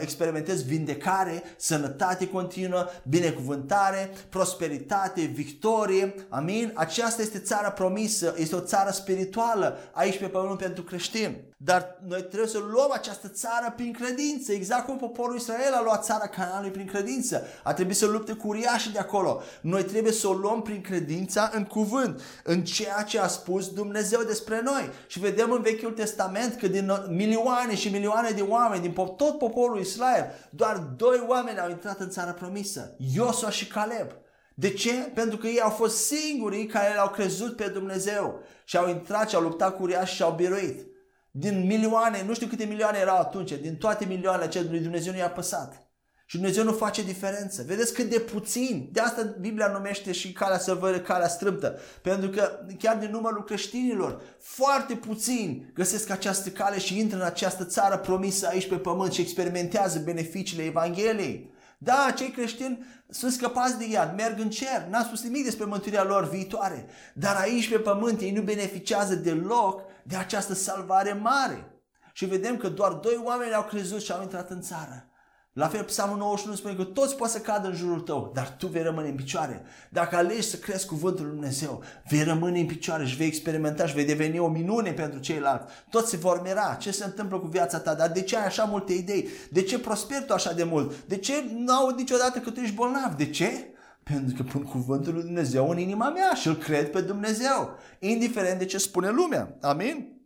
experimentezi vindecare, sănătate continuă, binecuvântare, prosperitate, victorie. Amin? Aceasta este țara promisă, este o țară spirituală aici pe pământ pentru creștini. Dar noi trebuie să luăm această țară prin credință, exact cum poporul Israel a luat țara Canaanului prin credință. A trebuit să lupte cu uriașii de acolo. Noi trebuie să o luăm prin credința în cuvânt, în ceea ce a spus Dumnezeu despre noi. Și vedem în Vechiul Testament că din milioane și milioane de oameni, din tot poporul Israel, doar 2 oameni au intrat în țara promisă: Iosua și Caleb. De ce? Pentru că ei au fost singurii care l-au crezut pe Dumnezeu și au intrat și au luptat cu uriașii și au biruit. Din milioane, nu știu câte milioane erau atunci, din toate milioanele acelea, lui Dumnezeu nu i-a păsat. Și Dumnezeu nu face diferență. Vedeți cât de puțin. De asta Biblia numește și calea săvârșită, calea strâmtă. Pentru că chiar din numărul creștinilor, foarte puțin găsesc această cale și intră în această țară promisă aici pe pământ și experimentează beneficiile Evangheliei. Da, cei creștini sunt scăpați de iad, merg în cer, n-am spus nimic despre mântuirea lor viitoare. Dar aici pe pământ ei nu beneficiază deloc de această salvare mare. Și vedem că doar 2 oameni au crezut și au intrat în țară. La fel, Psalmul 91 spune că toți poate să cadă în jurul tău, dar tu vei rămâne în picioare. Dacă alegi să crezi cuvântul lui Dumnezeu, vei rămâne în picioare și vei experimenta și vei deveni o minune pentru ceilalți. Toți se vor mira ce se întâmplă cu viața ta, dar de ce ai așa multe idei? De ce prosperi tu așa de mult? De ce nu aud niciodată că tu ești bolnav? De ce? Pentru că pun cuvântul lui Dumnezeu în inima mea și îl cred pe Dumnezeu, indiferent de ce spune lumea. Amin?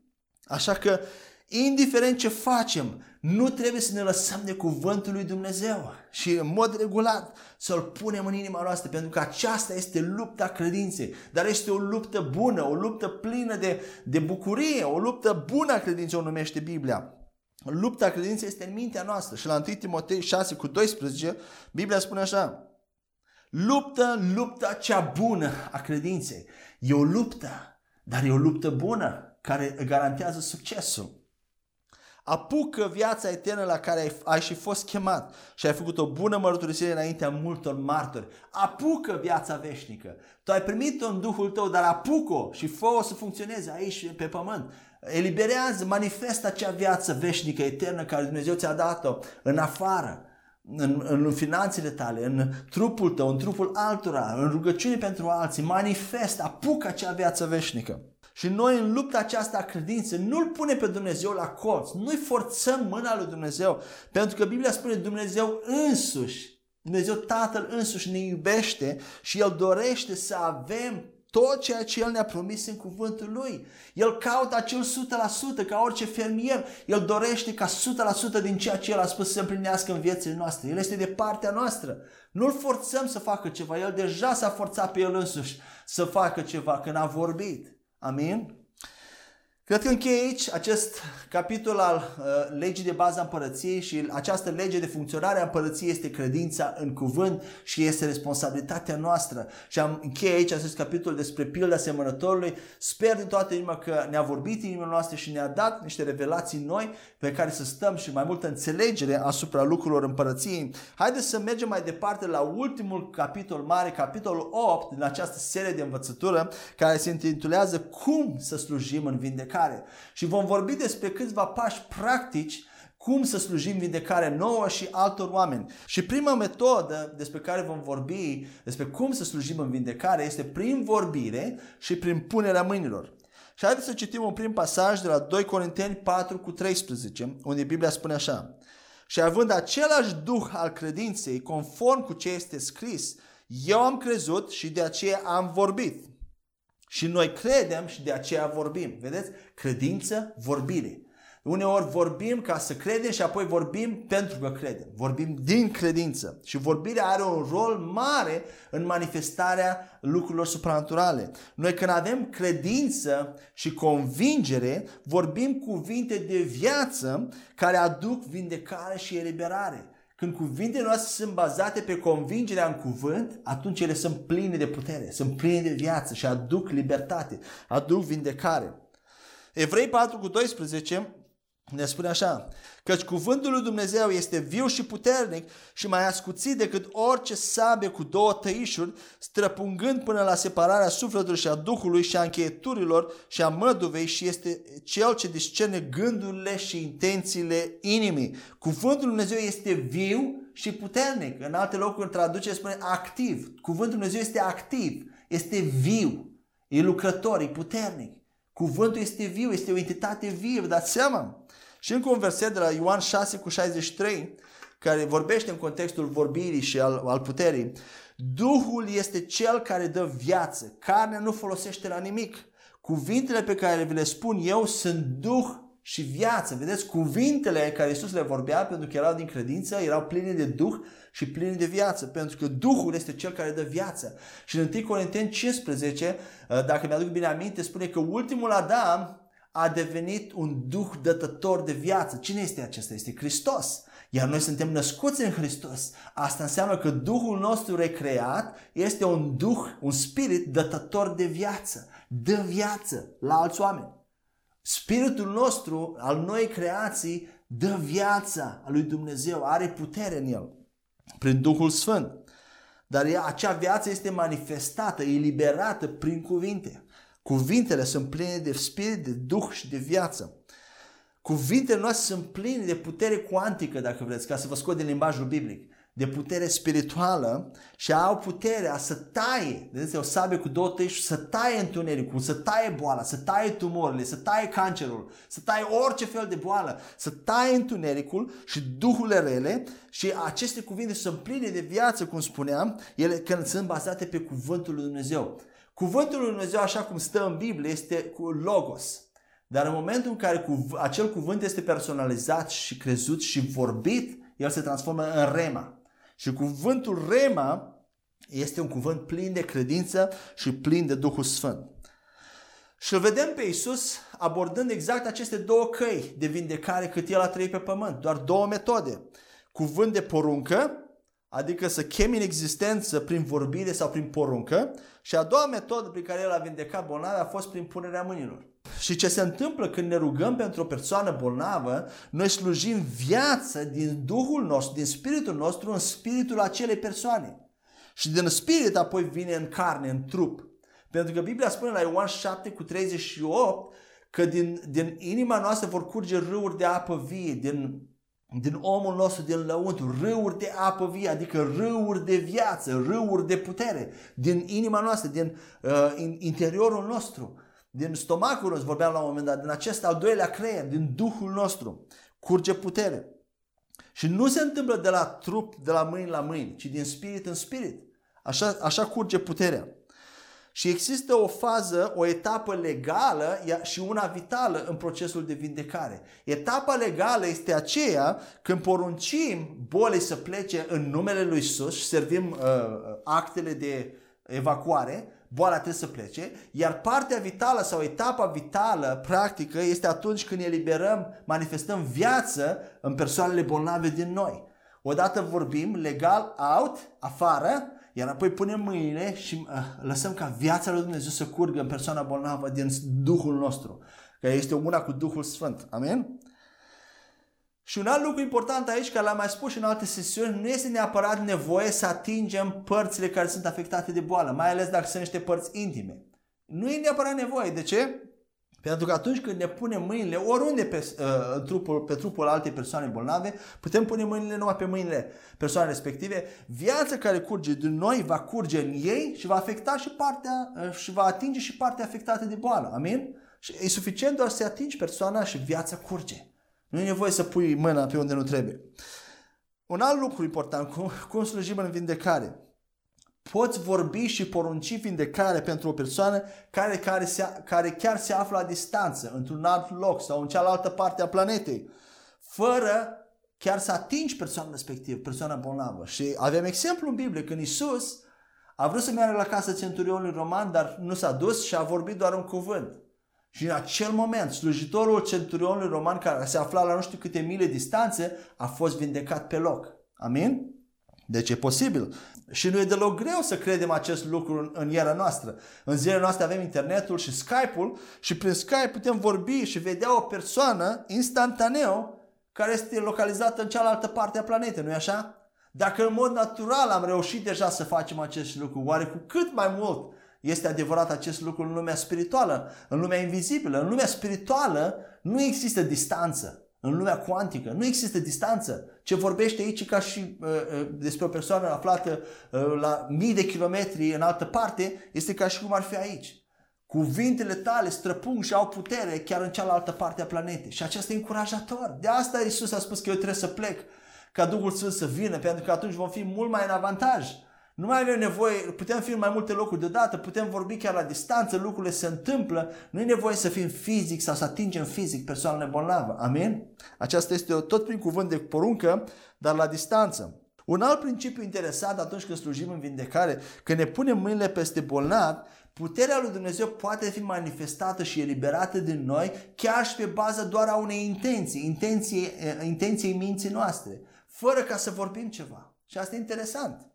Așa că, indiferent ce facem, nu trebuie să ne lăsăm de cuvântul lui Dumnezeu și în mod regulat să-l punem în inima noastră, pentru că aceasta este lupta credinței. Dar este o luptă bună, o luptă plină de bucurie, o luptă bună a credinței o numește Biblia. Lupta credinței este în mintea noastră și la 1 Timotei 6:12 Biblia spune așa: lupta cea bună a credinței. E o luptă, dar e o luptă bună care garantează succesul. Apucă viața eternă la care ai și fost chemat și ai făcut o bună mărturisire înaintea multor martori. Apucă viața veșnică. Tu ai primit-o în Duhul tău, dar apucă-o și fă-o să funcționeze aici pe pământ. Eliberează, manifestă acea viață veșnică, eternă, care Dumnezeu ți-a dat-o în afară, în finanțele tale, în trupul tău, în trupul altora, în rugăciune pentru alții. Manifestă, apucă acea viață veșnică. Și noi, în lupta aceasta a credinței, nu-L pune pe Dumnezeu la colț, nu-i forțăm mâna lui Dumnezeu, pentru că Biblia spune Dumnezeu însuși, Dumnezeu Tatăl însuși ne iubește și El dorește să avem tot ceea ce El ne-a promis în cuvântul Lui. El caută acel 100%, ca orice fermier. El dorește ca 100% din ceea ce El a spus să se împlinească în viețile noastre. El este de partea noastră. Nu-L forțăm să facă ceva. El deja s-a forțat pe El însuși să facă ceva când a vorbit. Amin? Cred că încheie aici acest capitol al legii de bază a împărăției, și această lege de funcționare a împărăției este credința în cuvânt și este responsabilitatea noastră. Și am încheie aici acest capitol despre pilda semănătorului. Sper din toată inima că ne-a vorbit inima noastră și ne-a dat niște revelații noi pe care să stăm și mai multă înțelegere asupra lucrurilor împărăției. Haideți să mergem mai departe la ultimul capitol mare, capitolul 8 din această serie de învățătură, care se intitulează Cum să slujim în vindecare. Și vom vorbi despre câțiva pași practici cum să slujim vindecare nouă și altor oameni. Și prima metodă despre care vom vorbi, despre cum să slujim în vindecare, este prin vorbire și prin punerea mâinilor. Și haideți să citim un prim pasaj de la 2 Corinteni 4:13, unde Biblia spune așa: și având același duh al credinței, conform cu ce este scris, eu am crezut și de aceea am vorbit. Și noi credem și de aceea vorbim. Vedeți? Credință, vorbire. Uneori vorbim ca să credem și apoi vorbim pentru că credem. Vorbim din credință. Și vorbirea are un rol mare în manifestarea lucrurilor supranaturale. Noi când avem credință și convingere, vorbim cuvinte de viață care aduc vindecare și eliberare. Când cuvintele noastre sunt bazate pe convingerea în cuvânt, atunci ele sunt pline de putere, sunt pline de viață și aduc libertate, aduc vindecare. Evrei 4,12 ne spune așa: căci cuvântul lui Dumnezeu este viu și puternic și mai ascuțit decât orice sabie cu două tăișuri, străpungând până la separarea sufletului și a duhului și a încheieturilor și a măduvei, și este cel ce discerne gândurile și intențiile inimii. Cuvântul lui Dumnezeu este viu și puternic. În alte locuri traducere spune activ. Cuvântul lui Dumnezeu este activ, este viu, e lucrător, e puternic. Cuvântul este viu, este o entitate vie, vă dați seama? Și încă un verset de la Ioan 6,63, care vorbește în contextul vorbirii și al puterii. Duhul este cel care dă viață, carnea nu folosește la nimic. Cuvintele pe care vi le spun eu sunt Duh și viață. Vedeți, cuvintele care Iisus le vorbea, pentru că erau din credință, erau pline de Duh și pline de viață, pentru că Duhul este cel care dă viață. Și în 1 Corinteni 15, dacă mi-aduc bine aminte, spune că ultimul Adam a devenit un Duh dătător de viață. Cine este acesta? Este Hristos. Iar noi suntem născuți în Hristos. Asta înseamnă că Duhul nostru recreat este un Duh, un Spirit dătător de viață. Dă viață la alți oameni. Spiritul nostru, al noii creații, dă viața lui Dumnezeu, are putere în el, prin Duhul Sfânt. Dar acea viață este manifestată, eliberată prin cuvinte. Cuvintele sunt pline de spirit, de duh și de viață. Cuvintele noastre sunt pline de putere cuantică, dacă vreți, ca să vă scot din limbajul biblic, de putere spirituală, și au puterea să taie, vedeți, o sabie cu două tăișuri, să taie întunericul, să taie boala, să taie tumorile, să taie cancerul, să taie orice fel de boală, să taie întunericul și duhurile rele. Și aceste cuvinte sunt pline de viață, cum spuneam, ele când sunt bazate pe cuvântul lui Dumnezeu. Cuvântul lui Dumnezeu, așa cum stă în Biblie, este cu logos. Dar în momentul în care acel cuvânt este personalizat și crezut și vorbit, el se transformă în rema. Și cuvântul rema este un cuvânt plin de credință și plin de Duhul Sfânt. Și îl vedem pe Iisus abordând exact aceste două căi de vindecare cât el a trăit pe pământ. Doar două metode. Cuvânt de poruncă, adică să chemi în existență prin vorbire sau prin poruncă. Și a doua metodă prin care el a vindecat bolnavi a fost prin punerea mâinilor. Și ce se întâmplă când ne rugăm pentru o persoană bolnavă, noi slujim viață din Duhul nostru, din Spiritul nostru, în spiritul acelei persoane. Și din spirit apoi vine în carne, în trup. Pentru că Biblia spune la Ioan 7,38 că din inima noastră vor curge râuri de apă vie, din omul nostru, din lăuntru, râuri de apă vie, adică râuri de viață, râuri de putere, din inima noastră, din interiorul nostru. Din stomacul nostru, vorbeam la un moment dat, din acest al doilea creier, din Duhul nostru, curge putere. Și nu se întâmplă de la trup, de la mâini la mâini, ci din spirit în spirit. Așa curge puterea. Și există o fază, o etapă legală și una vitală în procesul de vindecare. Etapa legală este aceea când poruncim bolii să plece în numele lui Iisus și servim actele de evacuare, boala trebuie să plece, iar partea vitală sau etapa vitală practică este atunci când eliberăm, manifestăm viață în persoanele bolnave din noi. Odată vorbim legal, out, afară, iar apoi punem mâinile și lăsăm ca viața lui Dumnezeu să curgă în persoana bolnavă din Duhul nostru, că este una cu Duhul Sfânt. Amen? Și un alt lucru important aici, care l-am mai spus și în alte sesiuni, nu este neapărat nevoie să atingem părțile care sunt afectate de boală, mai ales dacă sunt niște părți intime. Nu e neapărat nevoie. De ce? Pentru că atunci când ne punem mâinile oriunde pe trupul altei persoane bolnave, putem pune mâinile numai pe mâinile persoanei respective. Viața care curge din noi va curge în ei și va afecta și partea, și va atinge și partea afectată de boală. Amin? Și e suficient doar să atingi persoana și viața curge. Nu e nevoie să pui mâna pe unde nu trebuie. Un alt lucru important, cum slujim în vindecare. Poți vorbi și porunci vindecare pentru o persoană care chiar se află la distanță, într-un alt loc sau în cealaltă parte a planetei, fără chiar să atingi persoana respectivă, persoana bolnavă. Și avem exemplu în Biblie când Iisus a vrut să meargă la casa centurionului roman, dar nu s-a dus și a vorbit doar un cuvânt. Și în acel moment, slujitorul centurionului roman, care se afla la nu știu câte mile distanțe, a fost vindecat pe loc. Amin? Deci e posibil. Și nu e deloc greu să credem acest lucru în era noastră. În zilele noastre avem internetul și Skype-ul și prin Skype putem vorbi și vedea o persoană instantaneu care este localizată în cealaltă parte a planetei, nu-i așa? Dacă în mod natural am reușit deja să facem acest lucru, oare cu cât mai mult este adevărat acest lucru în lumea spirituală, în lumea invizibilă? În lumea spirituală nu există distanță. În lumea cuantică nu există distanță. Ce vorbește aici ca și despre o persoană aflată la mii de kilometri în altă parte, este ca și cum ar fi aici. Cuvintele tale străpung și au putere chiar în cealaltă parte a planetei. Și aceasta e încurajator. De asta Iisus a spus că eu trebuie să plec, ca Duhul Sfânt să vină, pentru că atunci vom fi mult mai în avantaj. Nu mai avem nevoie, putem fi în mai multe locuri deodată, putem vorbi chiar la distanță, lucrurile se întâmplă, nu e nevoie să fim fizic sau să atingem fizic persoanele bolnavă. Amin? Aceasta este tot prin cuvânt de poruncă, dar la distanță. Un alt principiu interesant atunci când slujim în vindecare, când ne punem mâinile peste bolnavi, puterea lui Dumnezeu poate fi manifestată și eliberată din noi chiar și pe bază doar a unei intenției minții noastre, fără ca să vorbim ceva. Și asta e interesant.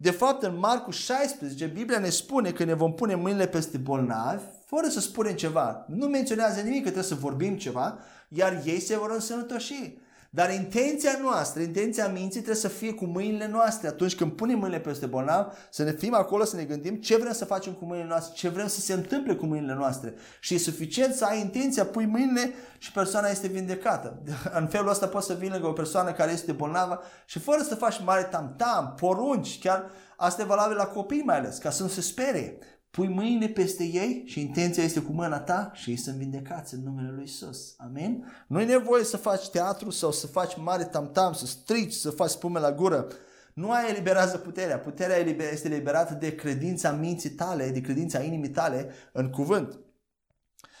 De fapt, în Marcu 16, Biblia ne spune că ne vom pune mâinile peste bolnavi fără să spunem ceva. Nu menționează nimic că trebuie să vorbim ceva, iar ei se vor însănătoși. Dar intenția noastră, intenția minții trebuie să fie cu mâinile noastre. Atunci când punem mâinile peste bolnavi, să ne fim acolo, să ne gândim ce vrem să facem cu mâinile noastre, ce vrem să se întâmple cu mâinile noastre. Și e suficient să ai intenția, pui mâinile și persoana este vindecată. În felul ăsta poți să vii lângă o persoană care este bolnavă și fără să faci mare tam-tam, porunci, chiar asta e valabil la copii mai ales, ca să nu se sperie. Pui mâinile peste ei și intenția este cu mâna ta și ei sunt vindecați în numele Lui Iisus. Amin? Nu e nevoie să faci teatru sau să faci mare tamtam, să strici, să faci spume la gură. Nu aia eliberează puterea. Puterea este eliberată de credința minții tale, de credința inimii tale în cuvânt.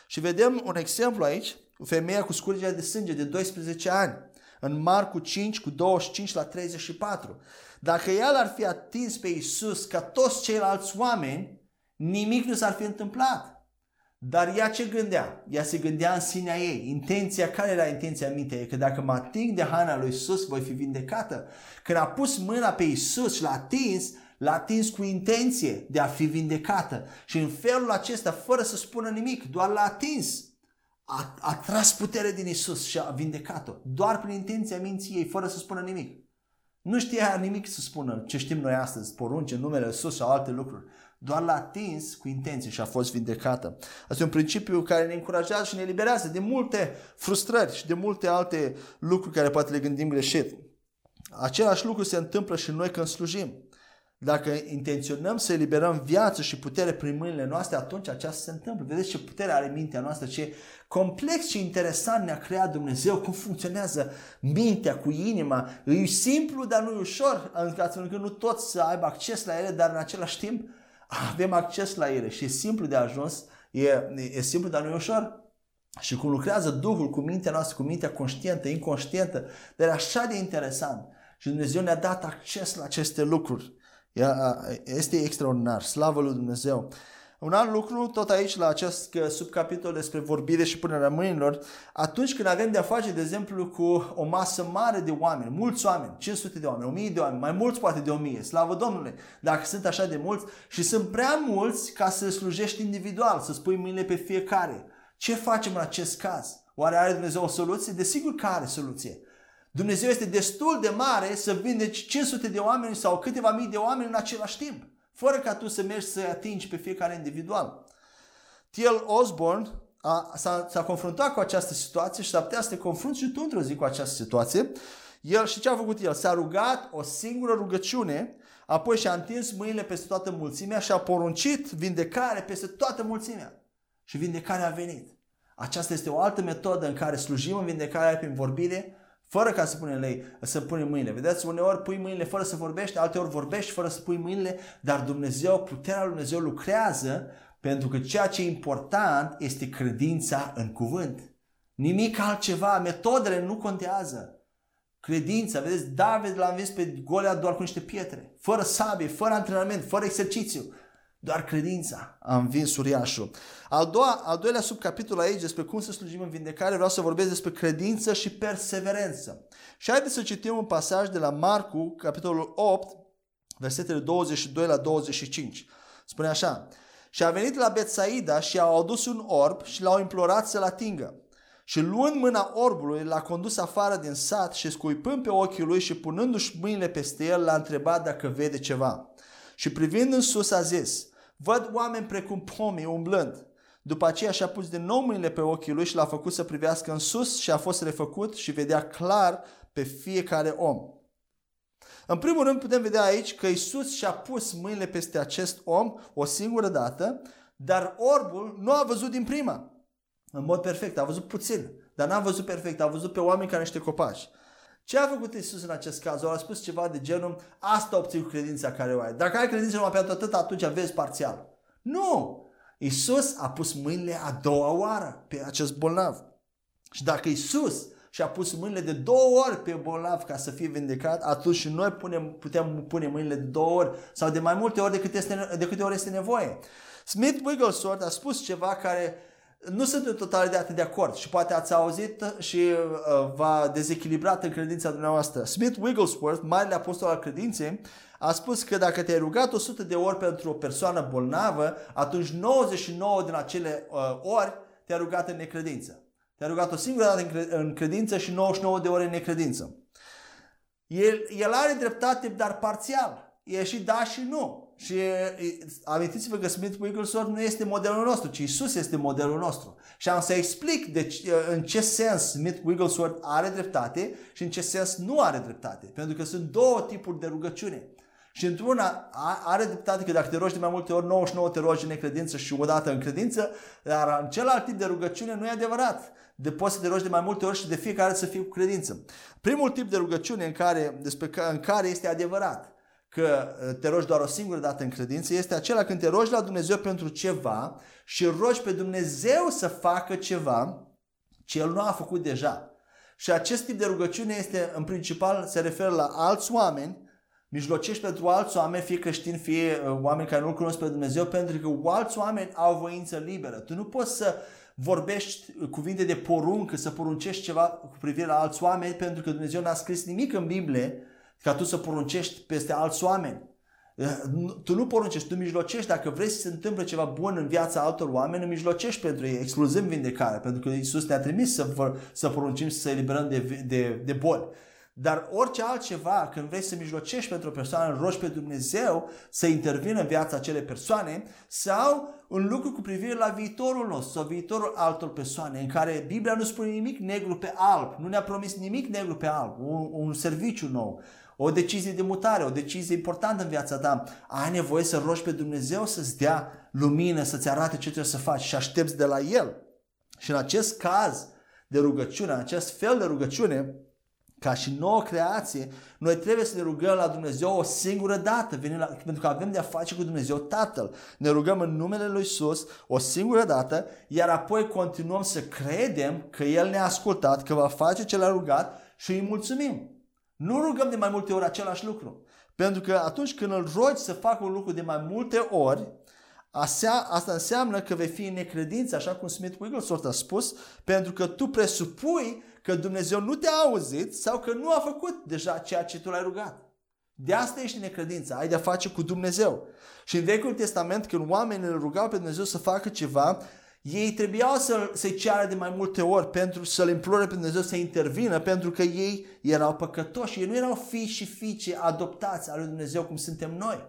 Și vedem un exemplu aici, femeia cu scurgerea de sânge de 12 ani, în Marcu 5 cu 25 la 34. Dacă el ar fi atins pe Iisus ca toți ceilalți oameni, nimic nu s-ar fi întâmplat. Dar ea ce gândea? Ea se gândea în sinea ei. Intenția, care era intenția mintea ei? Că dacă mă ating de hana lui Iisus, voi fi vindecată. Când a pus mâna pe Iisus și l-a atins cu intenție de a fi vindecată. Și în felul acesta, fără să spună nimic, doar l-a atins. A tras putere din Iisus și a vindecat-o. Doar prin intenția minții ei, fără să spună nimic. Nu știa nimic să spună ce știm noi astăzi, porunci, numele Iisus sau alte lucruri. Doar l-a atins cu intenție și a fost vindecată. Asta e un principiu care ne încurajează și ne eliberează de multe frustrări și de multe alte lucruri care poate le gândim greșit. Același lucru se întâmplă și noi când slujim. Dacă intenționăm să eliberăm viață și putere prin mâinile noastre, atunci aceasta se întâmplă. Vedeți ce putere are mintea noastră, ce complex și interesant ne-a creat Dumnezeu, cum funcționează mintea cu inima. E simplu, dar nu e ușor, astfel că nu toți să aibă acces la ele, dar în același timp avem acces la ele și e simplu de ajuns, e simplu, dar nu e ușor. Și cum lucrează Duhul cu mintea noastră, cu mintea conștientă, inconștientă, dar e așa de interesant. Și Dumnezeu ne-a dat acces la aceste lucruri. Este extraordinar, slavă lui Dumnezeu. Un alt lucru, tot aici la acest subcapitol despre vorbire și punerea mâinilor, atunci când avem de-a face, de exemplu, cu o masă mare de oameni, mulți oameni, 500 de oameni, 1000 de oameni, mai mulți poate de 1000, slavă Domnului, dacă sunt așa de mulți și sunt prea mulți ca să slujești individual, să spui mâinile pe fiecare. Ce facem în acest caz? Oare are Dumnezeu o soluție? Desigur că are soluție. Dumnezeu este destul de mare să vindeci 500 de oameni sau câteva mii de oameni în același timp, fără ca tu să mergi să-i atingi pe fiecare individual. T.L. Osborne s-a confruntat cu această situație și s-ar putea să te confrunți și tu într-o zi cu această situație. El, și ce a făcut el? S-a rugat o singură rugăciune, apoi și-a întins mâinile peste toată mulțimea și a poruncit vindecare peste toată mulțimea. Și vindecarea a venit. Aceasta este o altă metodă în care slujim în vindecarea prin vorbire, Fără ca să punem mâinile. Vedeți, uneori pui mâinile fără să vorbești, alteori vorbești fără să pui mâinile, dar Dumnezeu, puterea lui Dumnezeu lucrează, pentru că ceea ce e important este credința în cuvânt. Nimic altceva, metodele nu contează. Credința, vedeți, David l-a învins pe Goliat doar cu niște pietre, fără sabie, fără antrenament, fără exercițiu. Doar credința a învins uriașul. Al doilea subcapitol aici, despre cum să slujim în vindecare, vreau să vorbesc despre credință și perseverență. Și haideți să citim un pasaj de la Marcu, capitolul 8, versetele 22 la 25. Spune așa: și a venit la Betsaida și au adus un orb și l-au implorat să-l atingă. Și luând mâna orbului, l-a condus afară din sat și scuipând pe ochii lui și punându-și mâinile peste el, l-a întrebat dacă vede ceva. Și privind în sus a zis: văd oameni precum pomii umblând. După aceea și-a pus din nou mâinile pe ochii lui și l-a făcut să privească în sus și a fost refăcut și vedea clar pe fiecare om. În primul rând putem vedea aici că Iisus și-a pus mâinile peste acest om o singură dată, dar orbul nu a văzut din prima. În mod perfect, a văzut puțin, dar n-a văzut perfect, a văzut pe oameni ca niște copaci. Ce a făcut Iisus în acest caz? A spus ceva de genul: asta obții cu credința care o ai. Dacă ai credință numai pentru atât, atunci vezi parțial. Nu! Iisus a pus mâinile a doua oară pe acest bolnav. Și dacă Iisus și-a pus mâinile de două ori pe bolnav ca să fie vindecat, atunci și noi putem pune mâinile de două ori sau de mai multe ori de câte ori este nevoie. Smith Wigglesworth a spus ceva care nu sunt în totalitate de acord și poate ați auzit și v-a dezechilibrat în credința dumneavoastră. Smith Wigglesworth, marele apostol al credinței, a spus că dacă te-ai rugat 100 de ori pentru o persoană bolnavă, atunci 99 din acele ori te-ai rugat în necredință. Te-ai rugat o singură dată în credință și 99 de ori în necredință. El are dreptate, dar parțial. E și da și nu. Și amintiți-vă că Smith Wigglesworth nu este modelul nostru, ci Iisus este modelul nostru. Și am să explic în ce sens Smith Wigglesworth are dreptate și în ce sens nu are dreptate. Pentru că sunt două tipuri de rugăciune. Și într-una are dreptate că dacă te rogi de mai multe ori, 99 te rogi în necredință și odată în credință, dar în celălalt tip de rugăciune nu e adevărat. Poți să te rogi de mai multe ori și de fiecare să fii cu credință. Primul tip de rugăciune în care este adevărat că te rogi doar o singură dată în credință este acela când te rogi la Dumnezeu pentru ceva și rogi pe Dumnezeu să facă ceva ce El nu a făcut deja. Și acest tip de rugăciune este, în principal, se referă la alți oameni, mijlocești pentru alți oameni, fie creștini, fie oameni care nu cunosc pe Dumnezeu, pentru că alți oameni au voință liberă. Tu nu poți să vorbești cuvinte de poruncă, să poruncești ceva cu privire la alți oameni, pentru că Dumnezeu n-a scris nimic în Biblie ca tu să poruncești peste alți oameni. Tu nu poruncești, tu mijlocești. Dacă vrei să se întâmple ceva bun în viața altor oameni, mijlocești pentru ei, excluzând vindecarea, pentru că Iisus ne-a trimis să poruncim și să eliberăm de boli. Dar orice altceva, când vrei să mijlocești pentru o persoană, rogi pe Dumnezeu să intervină în viața acelei persoane sau un lucru cu privire la viitorul nostru sau viitorul altor persoane, în care Biblia nu spune nimic negru pe alb, nu ne-a promis nimic negru pe alb, un serviciu nou, o decizie de mutare, o decizie importantă în viața ta. Ai nevoie să rogi pe Dumnezeu să-ți dea lumină, să-ți arate ce trebuie să faci și aștepți de la El. Și în acest caz de rugăciune, în acest fel de rugăciune, ca și nouă creație, noi trebuie să ne rugăm la Dumnezeu o singură dată, pentru că avem de-a face cu Dumnezeu Tatăl. Ne rugăm în numele Lui Iisus o singură dată, iar apoi continuăm să credem că El ne-a ascultat, că va face ce l-a rugat și îi mulțumim. Nu rugăm de mai multe ori același lucru, pentru că atunci când îl rogi să facă un lucru de mai multe ori, asta înseamnă că vei fi în necredință, așa cum Smith Wigglesworth a spus, pentru că tu presupui că Dumnezeu nu te-a auzit sau că nu a făcut deja ceea ce tu l-ai rugat. De asta ești în necredință, ai de-a face cu Dumnezeu. Și în Vechiul Testament, când oamenii îl rugau pe Dumnezeu să facă ceva, ei trebuiau să-i ceară de mai multe ori pentru să-L implore pe Dumnezeu să intervină, pentru că ei erau păcătoși, ei nu erau fii și fiice adoptați al lui Dumnezeu cum suntem noi.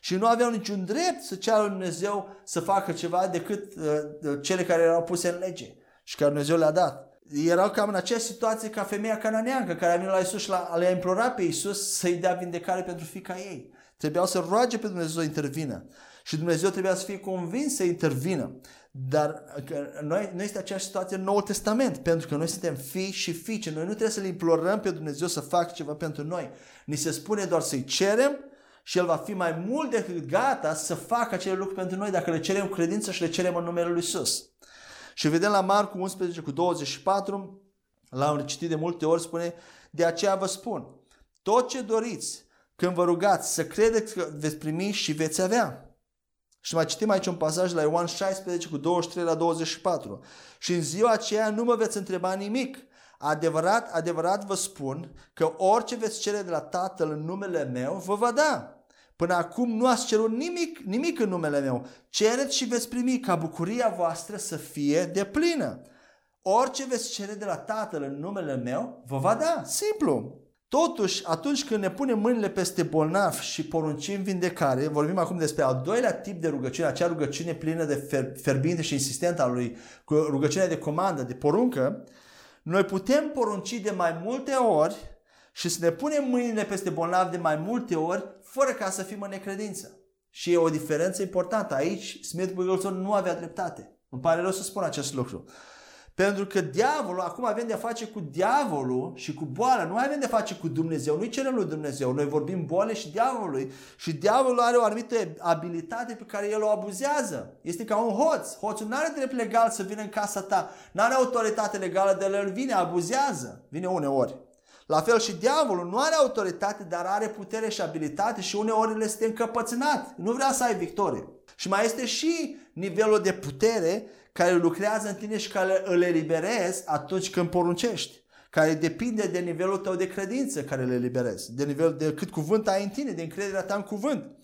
Și nu aveau niciun drept să ceară lui Dumnezeu să facă ceva decât cele care erau puse în lege și care Dumnezeu le-a dat. Erau cam în aceeași situație ca femeia cananeancă care a venit la Iisus și le-a implorat pe Iisus să-i dea vindecare pentru fiica ei. Trebuiau să roage pe Dumnezeu să intervină. Și Dumnezeu trebuia să fie convins să intervină. Dar nu este aceeași situație în Noul Testament, pentru că noi suntem fii și fiice. Noi nu trebuie să-L implorăm pe Dumnezeu să facă ceva pentru noi. Ni se spune doar să-I cerem și El va fi mai mult decât gata să facă acele lucruri pentru noi dacă le cerem credință și le cerem în numele Lui Iisus. Și vedem la Marcu 11 cu 24, l-am citit de multe ori, spune: de aceea vă spun, tot ce doriți când vă rugați, să credeți că veți primi și veți avea. Și mai citim aici un pasaj la Ioan 16 cu 23 la 24. Și în ziua aceea nu mă veți întreba nimic. Adevărat, adevărat vă spun că orice veți cere de la Tatăl în numele meu, vă va da. Până acum nu ați cerut nimic în numele meu. Cereți și veți primi, ca bucuria voastră să fie deplină. Orice veți cere de la Tatăl în numele meu, vă va da. Simplu. Totuși, atunci când ne punem mâinile peste bolnavi și poruncim vindecare, vorbim acum despre al doilea tip de rugăciune, acea rugăciune plină de fierbinte și insistentă a lui, cu rugăciunea de comandă, de poruncă, noi putem porunci de mai multe ori și să ne punem mâinile peste bolnavi de mai multe ori, fără ca să fim în necredință. Și e o diferență importantă. Aici, Smith Wigglesworth nu avea dreptate. Îmi pare rău să spun acest lucru. Pentru că diavolul, acum avem de-a face cu diavolul și cu boala, nu avem de-a face cu Dumnezeu, nu-i cerem lui Dumnezeu, noi vorbim boale și diavolului, și diavolul are o anumită abilitate pe care el o abuzează. Este ca un hoț. Hoțul nu are drept legal să vină în casa ta, nu are autoritate legală, de el vine, abuzează, vine uneori. La fel și diavolul nu are autoritate, dar are putere și abilitate și uneori el este încăpățânat, nu vrea să ai victorie. Și mai este și nivelul de putere care lucrează în tine și care îl eliberezi atunci când poruncești, care depinde de nivelul tău de credință care îl eliberezi, de nivel de cât cuvânt ai în tine, de încrederea ta în cuvânt.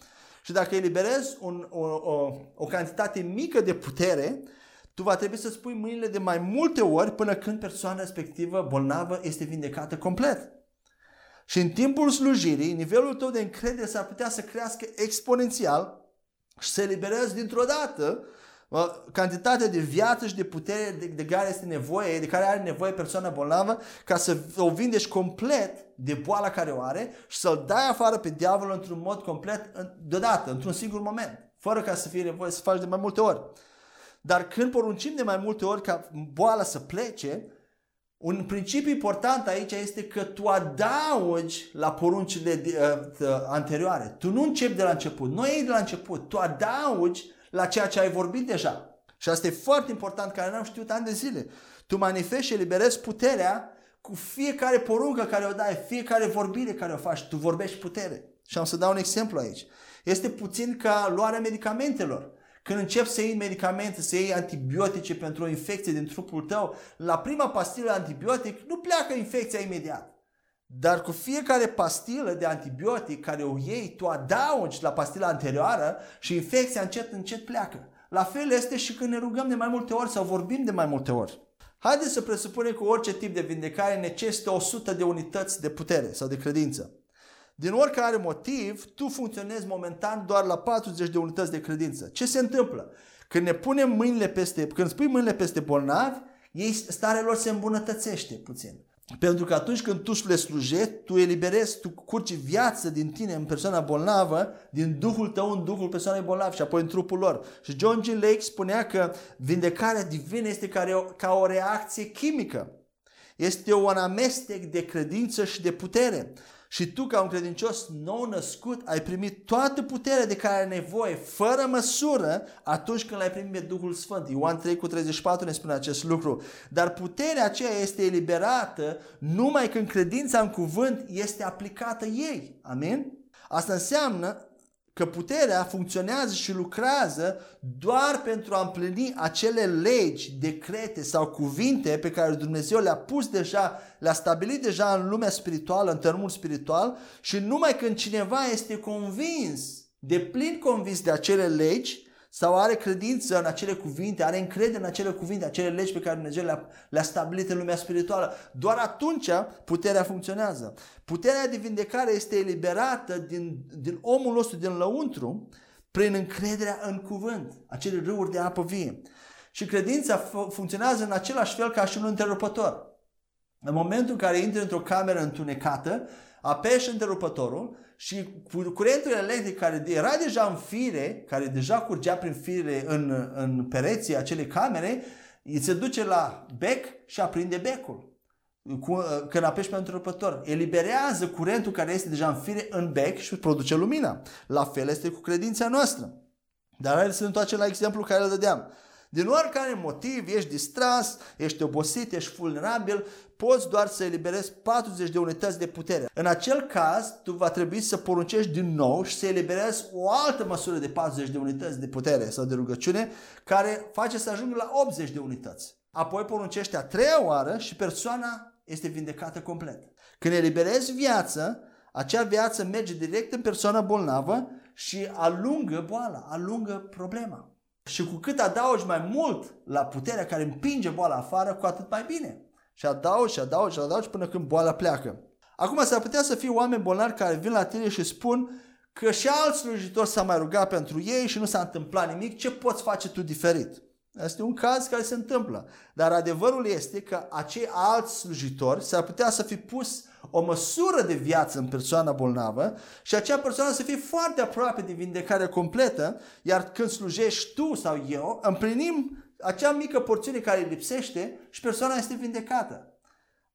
Și dacă eliberezi o cantitate mică de putere, tu va trebui să-ți pui mâinile de mai multe ori până când persoana respectivă bolnavă este vindecată complet. Și în timpul slujirii, nivelul tău de încredere s-ar putea să crească exponențial și să eliberezi dintr-o dată cantitatea de viață și de putere de care este nevoie, de care are nevoie persoana bolnavă, ca să o vindești complet de boala care o are și să-l dai afară pe diavol într-un mod complet, deodată, într-un singur moment, fără ca să fie nevoie să faci de mai multe ori. Dar când poruncim de mai multe ori ca boala să plece, un principiu important aici este că tu adaugi la poruncile anterioare. Tu nu începi de la început, nu iei de la început, tu adaugi la ceea ce ai vorbit deja. Și asta e foarte important, care n-am știut ani de zile. Tu manifesti și eliberezi puterea cu fiecare poruncă care o dai, fiecare vorbire care o faci, tu vorbești putere. Și am să dau un exemplu aici. Este puțin ca luarea medicamentelor. Când începi să iei medicamente, să iei antibiotice pentru o infecție din trupul tău, la prima pastilă antibiotic nu pleacă infecția imediat. Dar cu fiecare pastilă de antibiotic care o iei, tu adaugi la pastila anterioară și infecția încet, încet pleacă. La fel este și când ne rugăm de mai multe ori sau vorbim de mai multe ori. Haideți să presupunem că orice tip de vindecare necesită 100 de unități de putere sau de credință. Din oricare motiv, tu funcționezi momentan doar la 40 de unități de credință. Ce se întâmplă? Când spui mâinile peste bolnavi, starea lor se îmbunătățește puțin. Pentru că atunci când tu le slujești, tu eliberezi, tu curgi viață din tine în persoana bolnavă, din Duhul tău în Duhul persoanei bolnave și apoi în trupul lor. Și John G. Lake spunea că vindecarea divină este ca o reacție chimică. Este un amestec de credință și de putere. Și tu, ca un credincios nou născut, ai primit toată puterea de care ai nevoie, fără măsură, atunci când l-ai primit pe Duhul Sfânt. Ioan 3 cu 34 ne spune acest lucru. Dar puterea aceea este eliberată numai când credința în cuvânt este aplicată ei. Amin? Asta înseamnă că puterea funcționează și lucrează doar pentru a împlini acele legi, decrete sau cuvinte pe care Dumnezeu le-a pus deja, le-a stabilit deja în lumea spirituală, în tărâmul spiritual, și numai când cineva este convins, deplin convins de acele legi sau are credință în acele cuvinte, are încredere în acele cuvinte, acele legi pe care Dumnezeu le-a stabilit în lumea spirituală, doar atunci puterea funcționează. Puterea de vindecare este eliberată din omul nostru, din lăuntru, prin încrederea în cuvânt, acele râuri de apă vie. Și credința funcționează în același fel ca și un întrerupător. În momentul în care intri într-o cameră întunecată, apeși întrerupătorul și curentul electric care era deja în fire, care deja curgea prin fire în pereții acelei camere, îi se duce la bec și aprinde becul. Când apeși pe întrerupător, eliberează curentul care este deja în fire în bec și produce lumina. La fel este cu credința noastră. Dar hai să ne întoarcem la exemplu care îl dădeam. Din oricare motiv, ești distras, ești obosit, ești vulnerabil, poți doar să eliberezi 40 de unități de putere. În acel caz, tu va trebui să poruncești din nou și să eliberezi o altă măsură de 40 de unități de putere sau de rugăciune, care face să ajungi la 80 de unități. Apoi poruncești a treia oară și persoana este vindecată complet. Când eliberezi viață, acea viață merge direct în persoana bolnavă și alungă boala, alungă problema. Și cu cât adaugi mai mult la puterea care împinge boala afară, cu atât mai bine. Și adaugi până când boala pleacă. Acum s-ar putea să fie oameni bolnavi care vin la tine și spun că și alți slujitori s-au mai rugat pentru ei și nu s-a întâmplat nimic, ce poți face tu diferit? Este un caz care se întâmplă. Dar adevărul este că acei alți slujitori s-ar putea să fi pus o măsură de viață în persoana bolnavă și acea persoană să fie foarte aproape de vindecare completă, iar când slujești tu sau eu, împlinim acea mică porțiune care îi lipsește și persoana este vindecată.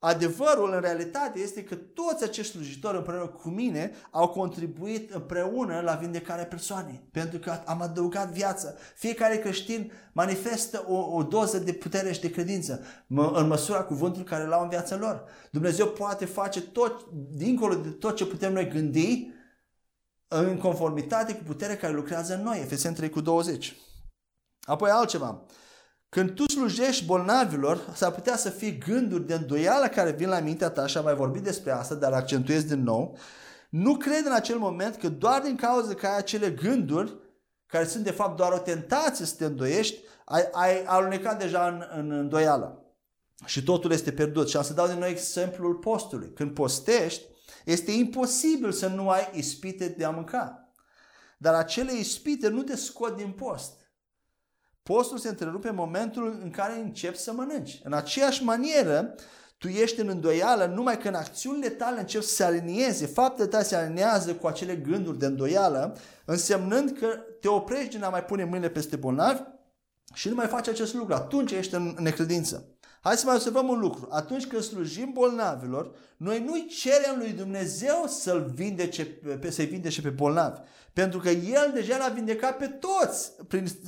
Adevărul în realitate este că toți acești slujitori împreună cu mine au contribuit împreună la vindecarea persoanei, pentru că am adăugat viață. Fiecare creștin manifestă o doză de putere și de credință în măsura cuvântului care l-au în viața lor. Dumnezeu poate face tot, dincolo de tot ce putem noi gândi, în conformitate cu puterea care lucrează în noi. Efeseni 3:20. Apoi altceva. Când tu slujești bolnavilor, s-ar putea să fie gânduri de îndoială care vin la mintea ta, și am mai vorbit despre asta, dar accentuez din nou. Nu cred în acel moment că doar din cauza că ai acele gânduri, care sunt de fapt doar o tentație să te îndoiești, ai alunecat deja în îndoială și totul este pierdut. Și am să dau din nou exemplul postului. Când postești, este imposibil să nu ai ispite de a mânca. Dar acele ispite nu te scot din post. Postul se întrerupe în momentul în care începi să mănânci. În aceeași manieră, tu ești în îndoială numai când acțiunile tale încep să se alinieze, faptele tale se alinează cu acele gânduri de îndoială, însemnând că te oprești din a mai pune mâinile peste bolnavi și nu mai faci acest lucru. Atunci ești în necredință. Hai să mai observăm un lucru. Atunci când slujim bolnavilor, noi nu-i cerem lui Dumnezeu să-i vindece pe bolnavi, pentru că El deja l-a vindecat pe toți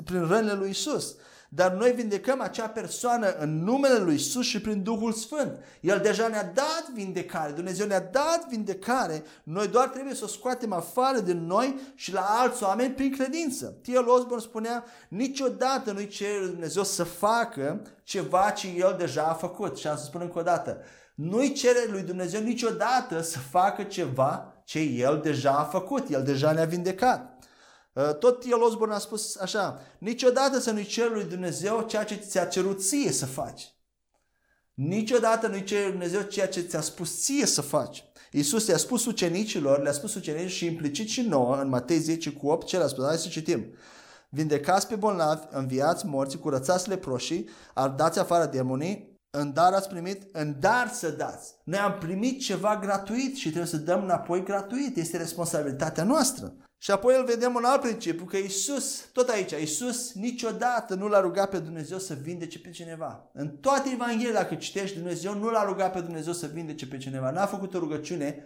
prin rănile lui Isus. Dar noi vindecăm acea persoană în numele lui Isus și prin Duhul Sfânt. El deja ne-a dat vindecare, Dumnezeu ne-a dat vindecare, noi doar trebuie să o scoatem afară din noi și la alți oameni prin credință. T.L. Osborne spunea, niciodată nu-i cere Dumnezeu să facă ceva ce El deja a făcut. Și am să spun încă o dată, nu-i cere lui Dumnezeu niciodată să facă ceva ce El deja a făcut, El deja ne-a vindecat. Tot T.L. Osborne a spus așa, niciodată să nu-i ceri lui Dumnezeu ceea ce ți-a cerut ție să faci. Niciodată nu-i ceri lui Dumnezeu ceea ce ți-a spus ție să faci. Iisus i-a spus ucenicilor, le-a spus ucenicilor și implicit și nouă, în Matei 10:8, ce le-a spus, hai să citim. Vindecați pe bolnavi, înviați morții, curățați leproșii, ardați afară demonii, în dar ați primit, în dar să dați. Noi am primit ceva gratuit și trebuie să dăm înapoi gratuit. Este responsabilitatea noastră. Și apoi îl vedem un alt principiu, că Iisus, tot aici, Iisus niciodată nu l-a rugat pe Dumnezeu să vindece pe cineva. În toate Evangheliile, dacă citești, Dumnezeu nu l-a rugat pe Dumnezeu să vindece pe cineva. N-a făcut o rugăciune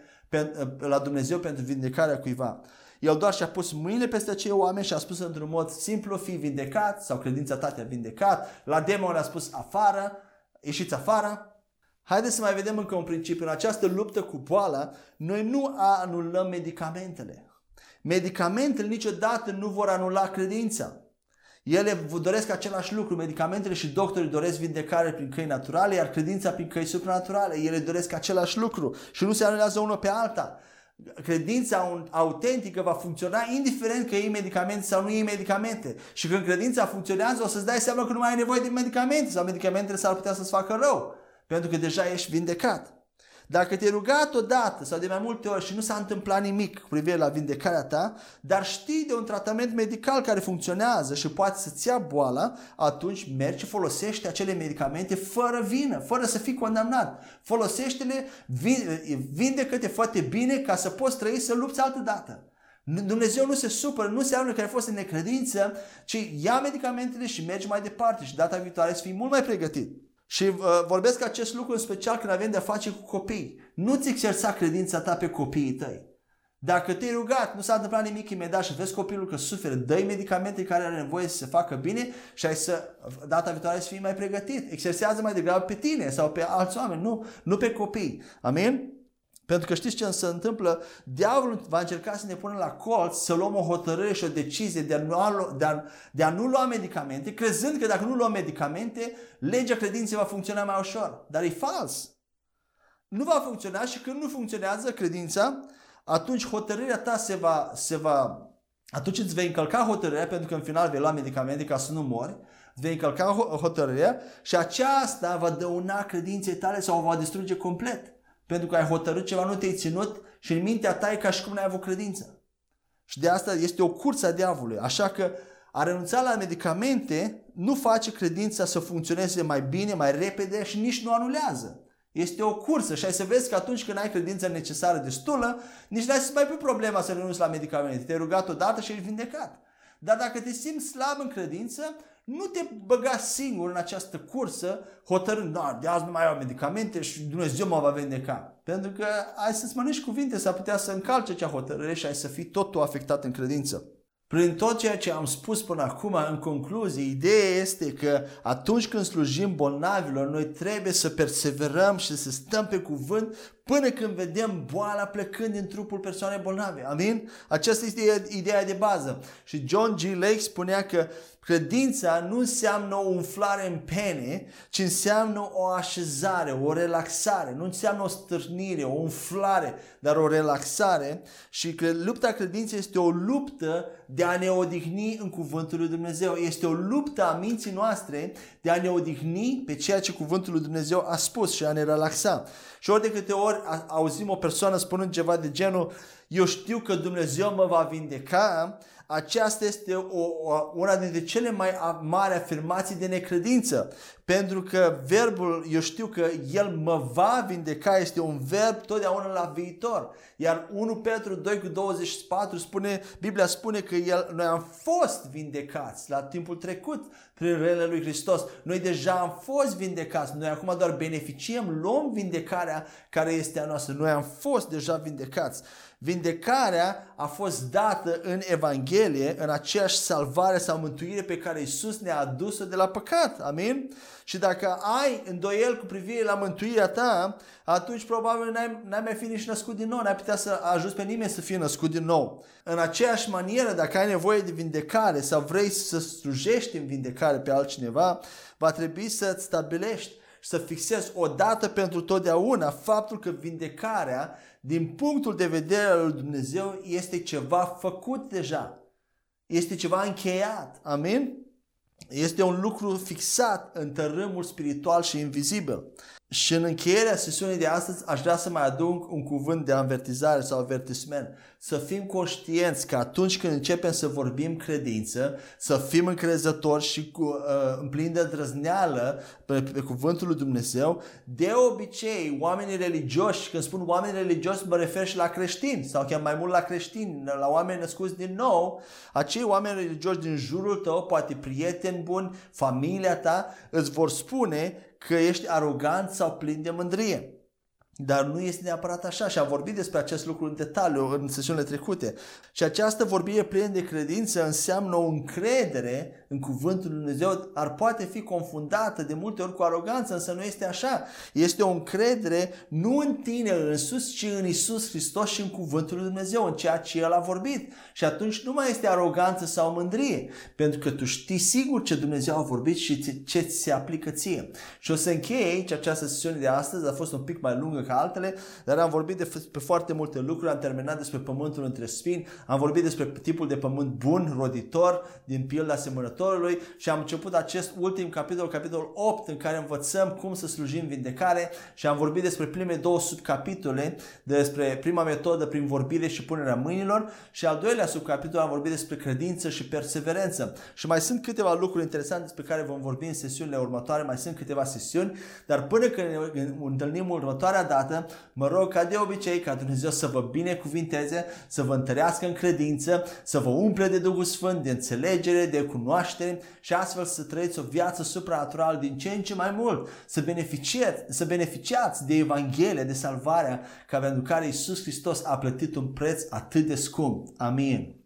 la Dumnezeu pentru vindecarea cuiva. El doar și-a pus mâinile peste acei oameni și a spus într-un mod simplu, fii vindecat sau credința ta te-a vindecat. La demon le-a spus afară. Ieșiți afară. Haideți să mai vedem încă un principiu. În această luptă cu boala, noi nu anulăm medicamentele. Medicamentele niciodată nu vor anula credința. Ele doresc același lucru. Medicamentele și doctorii doresc vindecare prin căi naturale, iar credința prin căi supranaturale. Ele doresc același lucru și nu se anulează una pe alta. Credința autentică va funcționa indiferent că iei medicamente sau nu iei medicamente. Și când credința funcționează, o să-ți dai seama că nu mai ai nevoie de medicamente sau medicamentele s-ar putea să-ți facă rău, pentru că deja ești vindecat. Dacă te-ai rugat odată sau de mai multe ori și nu s-a întâmplat nimic cu privire la vindecarea ta, dar știi de un tratament medical care funcționează și poate să-ți ia boala, atunci mergi și folosește acele medicamente fără vină, fără să fii condamnat. Folosește-le, vindecă-te, fă-te bine ca să poți trăi să lupți altă dată. Dumnezeu nu se supără, nu se arună că ai fost în necredință, ci ia medicamentele și mergi mai departe și data viitoare să fii mult mai pregătit. Și vorbesc acest lucru în special când avem de-a face cu copii. Nu-ți exersa credința ta pe copiii tăi. Dacă te-ai rugat, nu s-a întâmplat nimic imediat și vezi copilul că suferă, dă-i medicamente care are nevoie să se facă bine și ai să, data viitoare să fii mai pregătit. Exersează mai degrabă pe tine sau pe alți oameni, nu pe copii. Amin? Pentru că știți ce se întâmplă? Diavolul va încerca să ne pună la colț, să luăm o hotărâre și o decizie de a nu lua medicamente, crezând că dacă nu luăm medicamente, legea credinței va funcționa mai ușor. Dar e fals. Nu va funcționa și când nu funcționează credința, atunci hotărârea ta atunci îți vei încălca hotărârea, pentru că în final vei lua medicamente ca să nu mori, îți vei încălca hotărârea și aceasta va dăuna credinței tale sau o va distruge complet. Pentru că ai hotărât ceva, nu te-ai ținut și în mintea ta e ca și cum n-ai avut credință. Și de asta este o cursă a diavolului. Așa că a renunța la medicamente nu face credința să funcționeze mai bine, mai repede și nici nu anulează. Este o cursă și ai să vezi că atunci când ai credința necesară destulă, nici n-ai să mai pui problema să renunți la medicamente. Te-ai rugat odată și ești vindecat. Dar dacă te simți slab în credință, nu te băga singur în această cursă hotărând, de azi nu mai au medicamente și Dumnezeu mă va vindeca. Pentru că ai să-ți mănânci cuvinte, s-ar putea să încalci acea hotărâre și ai să fii totul afectat în credință. Prin tot ceea ce am spus până acum, în concluzie, ideea este că atunci când slujim bolnavilor, noi trebuie să perseverăm și să stăm pe cuvânt până când vedem boala plecând din trupul persoanei bolnave. Amin? Aceasta este ideea de bază. Și John G. Lake spunea că credința nu înseamnă o umflare în pene, ci înseamnă o așezare, o relaxare. Nu înseamnă o stârnire, o umflare, dar o relaxare. Și lupta credinței este o luptă de a ne odihni în cuvântul lui Dumnezeu. Este o luptă a minții noastre de a ne odihni pe ceea ce cuvântul lui Dumnezeu a spus și a ne relaxa. Și ori de câte ori auzim o persoană spunând ceva de genul, eu știu că Dumnezeu mă va vindeca, aceasta este una dintre cele mai mari afirmații de necredință. Pentru că verbul, eu știu că El mă va vindeca, este un verb totdeauna la viitor. Iar 1 Petru 2,24 spune, Biblia spune că noi am fost vindecați la timpul trecut prin relele lui Hristos. Noi deja am fost vindecați, noi acum doar beneficiem, luăm vindecarea care este a noastră. Noi am fost deja vindecați. Vindecarea a fost dată în Evanghelie, în aceeași salvare sau mântuire pe care Iisus ne-a adus-o de la păcat. Amin? Și dacă ai îndoiel cu privire la mântuirea ta, atunci probabil n-ai mai fi nici născut din nou, n-ai putea să ajuți pe nimeni să fie născut din nou. În aceeași manieră, dacă ai nevoie de vindecare sau vrei să slujești în vindecare pe altcineva, va trebui să-ți stabilești și să fixezi odată pentru totdeauna faptul că vindecarea, din punctul de vedere al lui Dumnezeu, este ceva făcut deja. Este ceva încheiat. Amin? Este un lucru fixat în tărâmul spiritual și invizibil. Și în încheierea sesiunii de astăzi aș vrea să mai adun un cuvânt de avertizare sau avertisment. Să fim conștienți că atunci când începem să vorbim credință, să fim încrezători și plini de îndrăzneală pe cuvântul lui Dumnezeu. De obicei, oamenii religioși, când spun oameni religioși, mă refer și la creștini sau chiar mai mult la creștini, la oameni născuți din nou. Acei oameni religioși din jurul tău, poate prieteni buni, familia ta, îți vor spune că ești arogant sau plin de mândrie. Dar nu este neapărat așa și am vorbit despre acest lucru în detaliu în sesiunile trecute. Și această vorbire plină de credință înseamnă o încredere în cuvântul lui Dumnezeu, ar poate fi confundată de multe ori cu aroganță, însă nu este așa. Este o încredere nu în tine însuți, ci în Iisus Hristos și în cuvântul lui Dumnezeu, în ceea ce El a vorbit. Și atunci nu mai este aroganță sau mândrie, pentru că tu știi sigur ce Dumnezeu a vorbit și ce ți se aplică ție. Și o să închei aici această sesiune de astăzi, a fost un pic mai lungă ca altele, dar am vorbit despre foarte multe lucruri, am terminat despre pământul între spini, am vorbit despre tipul de pământ bun, roditor, din pilda semănătorului și am început acest ultim capitol, capitolul 8, în care învățăm cum să slujim vindecare și am vorbit despre primele două subcapitole, despre prima metodă prin vorbire și punerea mâinilor și al doilea subcapitol am vorbit despre credință și perseverență. Și mai sunt câteva lucruri interesante despre care vom vorbi în sesiunile următoare, mai sunt câteva sesiuni, dar până când ne întâlnim următoarea dată, mă rog ca de obicei ca Dumnezeu să vă binecuvinteze, să vă întărească în credință, să vă umple de Duhul Sfânt, de înțelegere, de cunoaștere și astfel să trăiți o viață supranaturală din ce în ce mai mult, să beneficiați de Evanghelie, de salvarea pentru care Iisus Hristos a plătit un preț atât de scump. Amin.